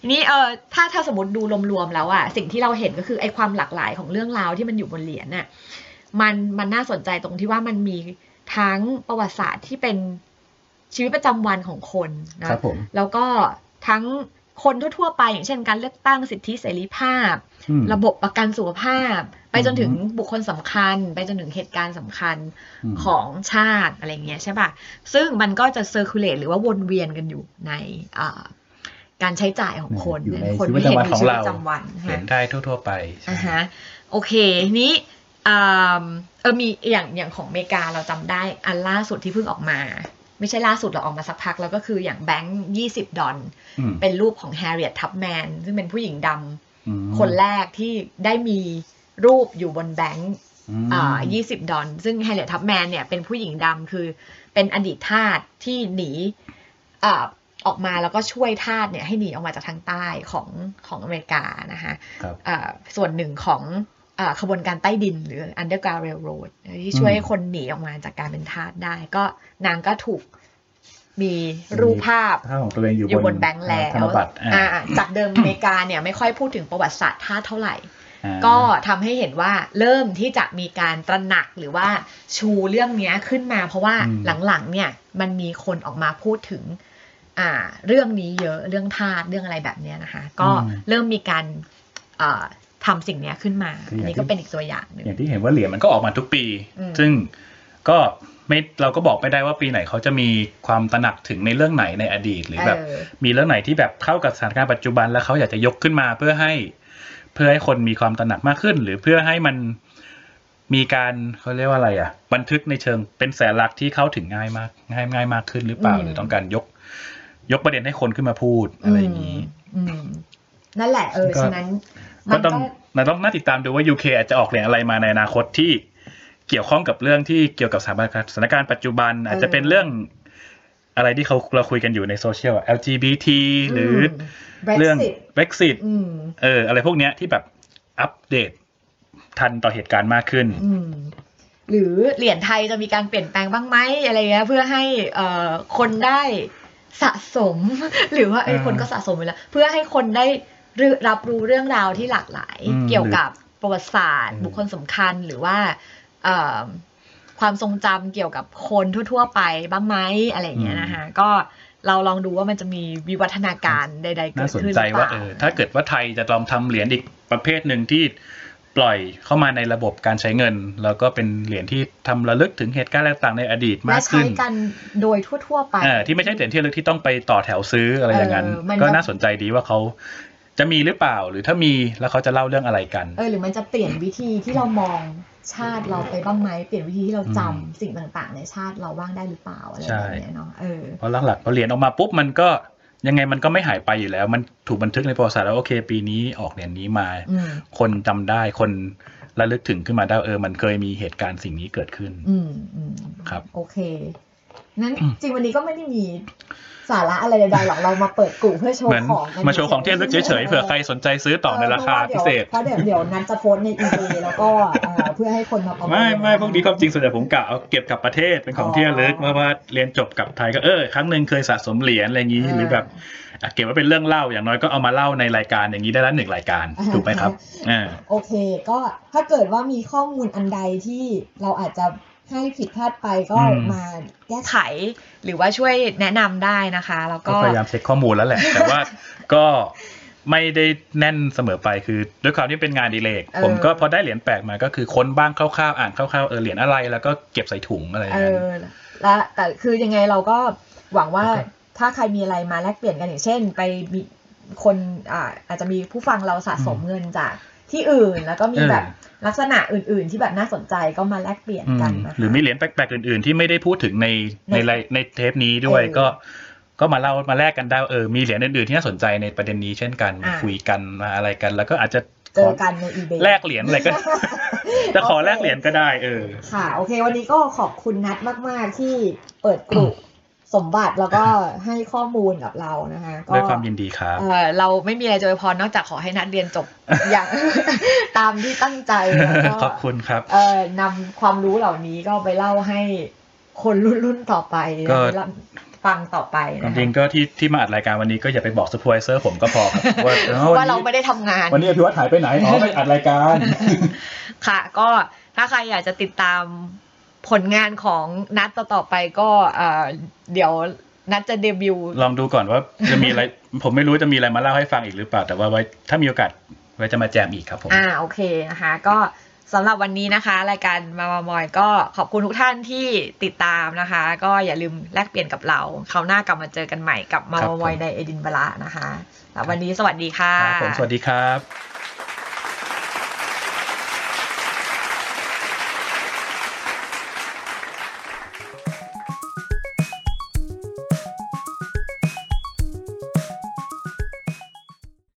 ทีนี้เออถ้าถ้าสมมติดูรวมๆแล้วอะสิ่งที่เราเห็นก็คือไอ้ความหลากหลายของเรื่องราวที่มันอยู่บนเหรียญน่ะมันมันน่าสนใจตรงที่ว่ามันมีทั้งประวัติศาสตร์ที่เป็นชีวิตประจำวันของคนนะแล้วก็ทั้งคนทั่วๆไปอย่างเช่นการเลือกตั้งสิทธิเสรีภาพระบบประกันสุขภาพไปจนถึงบุคคลสำคัญไปจนถึงเหตุการณ์สำคัญของชาติอะไรเงี้ยใช่ป่ะซึ่งมันก็จะเซอร์คูลเลตหรือว่าวนเวียนกันอยู่ในการใช้จ่ายของคนอยู่ในชีวิตประจำวันของเราเห็นได้ทั่วๆไปอ่ะฮะโอเคนี้เออมีอย่างอย่างของอเมริกาเราจำได้อันล่าสุดที่เพิ่งออกมาไม่ใช่ล่าสุดเราออกมาสักพักแล้วก็คืออย่างแบงค์ยี่สิบดอลเป็นรูปของแฮร์ริเอต ทับแมนซึ่งเป็นผู้หญิงดำ คนแรกที่ได้มีรูปอยู่บนแบงค์ยี่สิบดอลซึ่งไฮเลตทับแมนเนี่ยเป็นผู้หญิงดำคือเป็นอดีตทาสที่หนีออกมาแล้วก็ช่วยทาสเนี่ยให้หนีออกมาจากทางใต้ของของอเมริกานะคะส่วนหนึ่งของขบวนการใต้ดินหรือ Underground Railroad ที่ช่วยคนหนีออกมาจากการเป็นทาสได้ก็นางก็ถูกมีรูปภาพของตัวเองอยู่บนแบงค์แล้วจากเดิมอเมริกาเนี่ยไม่ค่อยพูดถึงประวัติศาสตร์ทาสเท่าไหร่ก็ทำให้เห็นว่าเริ่มที่จะมีการตระหนักหรือว่าชูเรื่องนี้ขึ้นมาเพราะว่าหลังๆเนี่ยมันมีคนออกมาพูดถึงเรื่องนี้เยอะเรื่องทาสเรื่องอะไรแบบนี้นะคะก็เริ่มมีการทำสิ่งนี้ขึ้นมาอันนี้ก็เป็นอีกตัวอย่างนึงอย่างที่เห็นว่าเหรียญมันก็ออกมาทุกปีซึ่งก็ไม่เราก็บอกไม่ได้ว่าปีไหนเขาจะมีความตระหนักถึงในเรื่องไหนในอดีตหรือแบบมีเรื่องไหนที่แบบเข้ากับสถานการณ์ปัจจุบันแล้วเขาอยากจะยกขึ้นมาเพื่อให้เพื่อให้คนมีความตระหนักมากขึ้นหรือเพื่อให้มันมีการเขาเรียกว่าอะไรอ่ะบันทึกในเชิงเป็นสัญลักษณ์ที่เข้าถึงง่ายมากง่ายง่ายมากขึ้นหรือเปล่าหรือต้องการยกยกประเด็นให้คนขึ้นมาพูดอะไรอย่างนี้นั่นแหละเออฉะนั้นก็ต้องเราต้องน่าติดตามดูว่า ยู เค อาจจะออกเหรียญอะไรมาในอนาคตที่เกี่ยวข้องกับเรื่องที่เกี่ยวกับสถานการณ์ปัจจุบันอาจจะเป็นเรื่องอะไรที่เขาเราคุยกันอยู่ในโซเชียล แอล จี บี ที หรือเรื่อง Brexit เอออะไรพวกเนี้ยที่แบบอัปเดตทันต่อเหตุการณ์มากขึ้นหรือเหรียญไทยจะมีการเปลี่ยนแปลงบ้างไหมอะไรเงี้ยเพื่อให้คนได้สะสมหรือว่าไอ้คนก็สะสมไปแล้วเพื่อให้คนได้รับรู้เรื่องราวที่หลากหลายเกี่ยวกับประวัติศาสตร์บุคคลสำคัญหรือว่าความทรงจำเกี่ยวกับคนทั่วๆไปบ้างไหมอะไรอย่างเงี้ยนะคะก็เราลองดูว่ามันจะมีวิวัฒนาการใดๆเกิดขึ้นหรือเปล่าน่าสนใจว่าเออถ้าเกิดว่าไทยจะลองทำเหรียญอีกประเภทหนึ่งที่ปล่อยเข้ามาในระบบการใช้เงินแล้วก็เป็นเหรียญที่ทำระลึกถึงเหตุการณ์ต่างๆในอดีตมากขึ้นและใช้กันโดยทั่วๆไปที่ไม่ใช่เหรียญที่ระลึกที่ต้องไปต่อแถวซื้ออะไรอย่างนั้นก็น่าสนใจดีว่าเขาจะมีหรือเปล่าหรือถ้ามีแล้วเขาจะเล่าเรื่องอะไรกันเออหรือมันจะเปลี่ยนวิธีที่เรามองชาติเราไปบ้างไหมเปลี่ยนวิธีที่เราจำสิ่งต่างๆในชาติเราบ้างได้หรือเปล่าอะไรแบบนี้เนาะเออเพราะหลักๆพอเหรียญออกมาปุ๊บมันก็ยังไงมันก็ไม่หายไปอยู่แล้วมันถูกบันทึกในประวัติศาสตร์แล้วโอเคปีนี้ออกเหรียญนี้มาคนจำได้คนระลึกถึงขึ้นมาได้เออมันเคยมีเหตุการณ์สิ่งนี้เกิดขึ้นอืมครับโอเคนั้นจริงวันนี้ก็ไม่ได้มีสาระอะไรใดๆหรอกเรามาเปิดกลุ่มเพื่อโชว์ของมาโชว์ของเที่ยวลึกเฉยๆเผื่อใครสนใจซื้อต่อในราคาพิเศษเพราะเดี๋ยวเดี๋ยวนั้นจะโพสใน อี บี แล้วก็เพื่อให้คนมาประมูลไม่ไม่พวกนี้ความจริงส่วนใหญ่ผมกะเอาเก็บกลับประเทศเป็นของเที่ยวลึกเพราะว่าเรียนจบกลับไทยก็เออครั้งนึงเคยสะสมเหรียญอะไรอย่างงี้หรือแบบเก็บไว้เป็นเรื่องเล่าอย่างน้อยก็เอามาเล่าในรายการอย่างนี้ได้ละหนึ่งรายการถูกไหมครับอ่าโอเคก็ถ้าเกิดว่ามีข้อมูลอันใดที่เราอาจจะให้ผิดพลาดไปก็มาแก้ไขหรือว่าช่วยแนะนำได้นะคะแล้วก็พยายามเช็คข้อมูลแล้วแหละ แต่ว่าก็ไม่ได้แน่นเสมอไปคือด้วยความที่เป็นงานดีเลกผมก็พอได้เหรียญแปลกมาก็คือค้นบ้างคร่าวๆอ่านคร่าวๆเออเหรียญอะไรแล้วก็เก็บใส่ถุงอะไรอย่างนั้นและแต่คือยังไงเราก็หวังว่า okay. ถ้าใครมีอะไรมาแลกเปลี่ยนกันอย่างเช่นไปมีคนอ่าอาจจะมีผู้ฟังเราสะสมเงินจากที่อื่นแล้วก็มีแบบลักษณะอื่นๆที่แบบน่าสนใจก็มาแลกเปลี่ยนกันนะคะหรือมีเหรียญแปลกๆอื่นๆที่ไม่ได้พูดถึงในในในในเทปนี้ด้วยก็ก็มาเล่ามาแลกกันได้เออมีเหรียญอื่นๆที่น่าสนใจในประเด็นนี้เช่นกันมาคุยกันมาอะไรกันแล้วก็อาจจะเจอกันใน อี บี เอ แลกเหรียญอะไรก็จะขอแลกเหรียญก็ได้เออค่ะโอเควันนี้ก็ขอบคุณนัทมากๆที่เปิดกลุ่มสมบัติแล้วก็ให้ข้อมูลกับเรานะคะก็ด้วยความยินดีครับ เอ่อ เราไม่มีอะไรจะอวยพรนอกจากขอให้นัดเรียนจบอย่าง ตามที่ตั้งใจแล้วก็ขอบคุณครับเอ่อนำความรู้เหล่านี้ก็ไปเล่าให้คนรุ่นๆต่อไปแล้วฟังต่อไปนะคะจริงก็ที่ที่มาอัดรายการวันนี้ก็อย่าไปบอกซัพพลายเซอร์ผมก็พอครับว่าว่าเราไม่ได้ทำงานวันนี้พี่วัดหายไปไหนอ๋อไปอัดรายการค่ะก็ถ้าใครอยากจะติดตามผลงานของนัทต่อๆไปก็เดี๋ยวนัทจะเดบิวต์ลองดูก่อนว่าจะมีอะไร ผมไม่รู้จะมีอะไรมาเล่าให้ฟังอีกหรือเปล่าแต่ว่าไว้ถ้ามีโอกาสไว้จะมาแจมอีกครับผมอ่าโอเคนะคะก็สำหรับวันนี้นะคะรายการมามามอยก็ขอบคุณทุกท่านที่ติดตามนะคะก็อย่าลืมแลกเปลี่ยนกับเราคราวหน้ากลับมาเจอกันใหม่กับมามามอยในเอดินบะระนะคะวันนี้สวัสดีค่ะครับผมสวัสดีครับ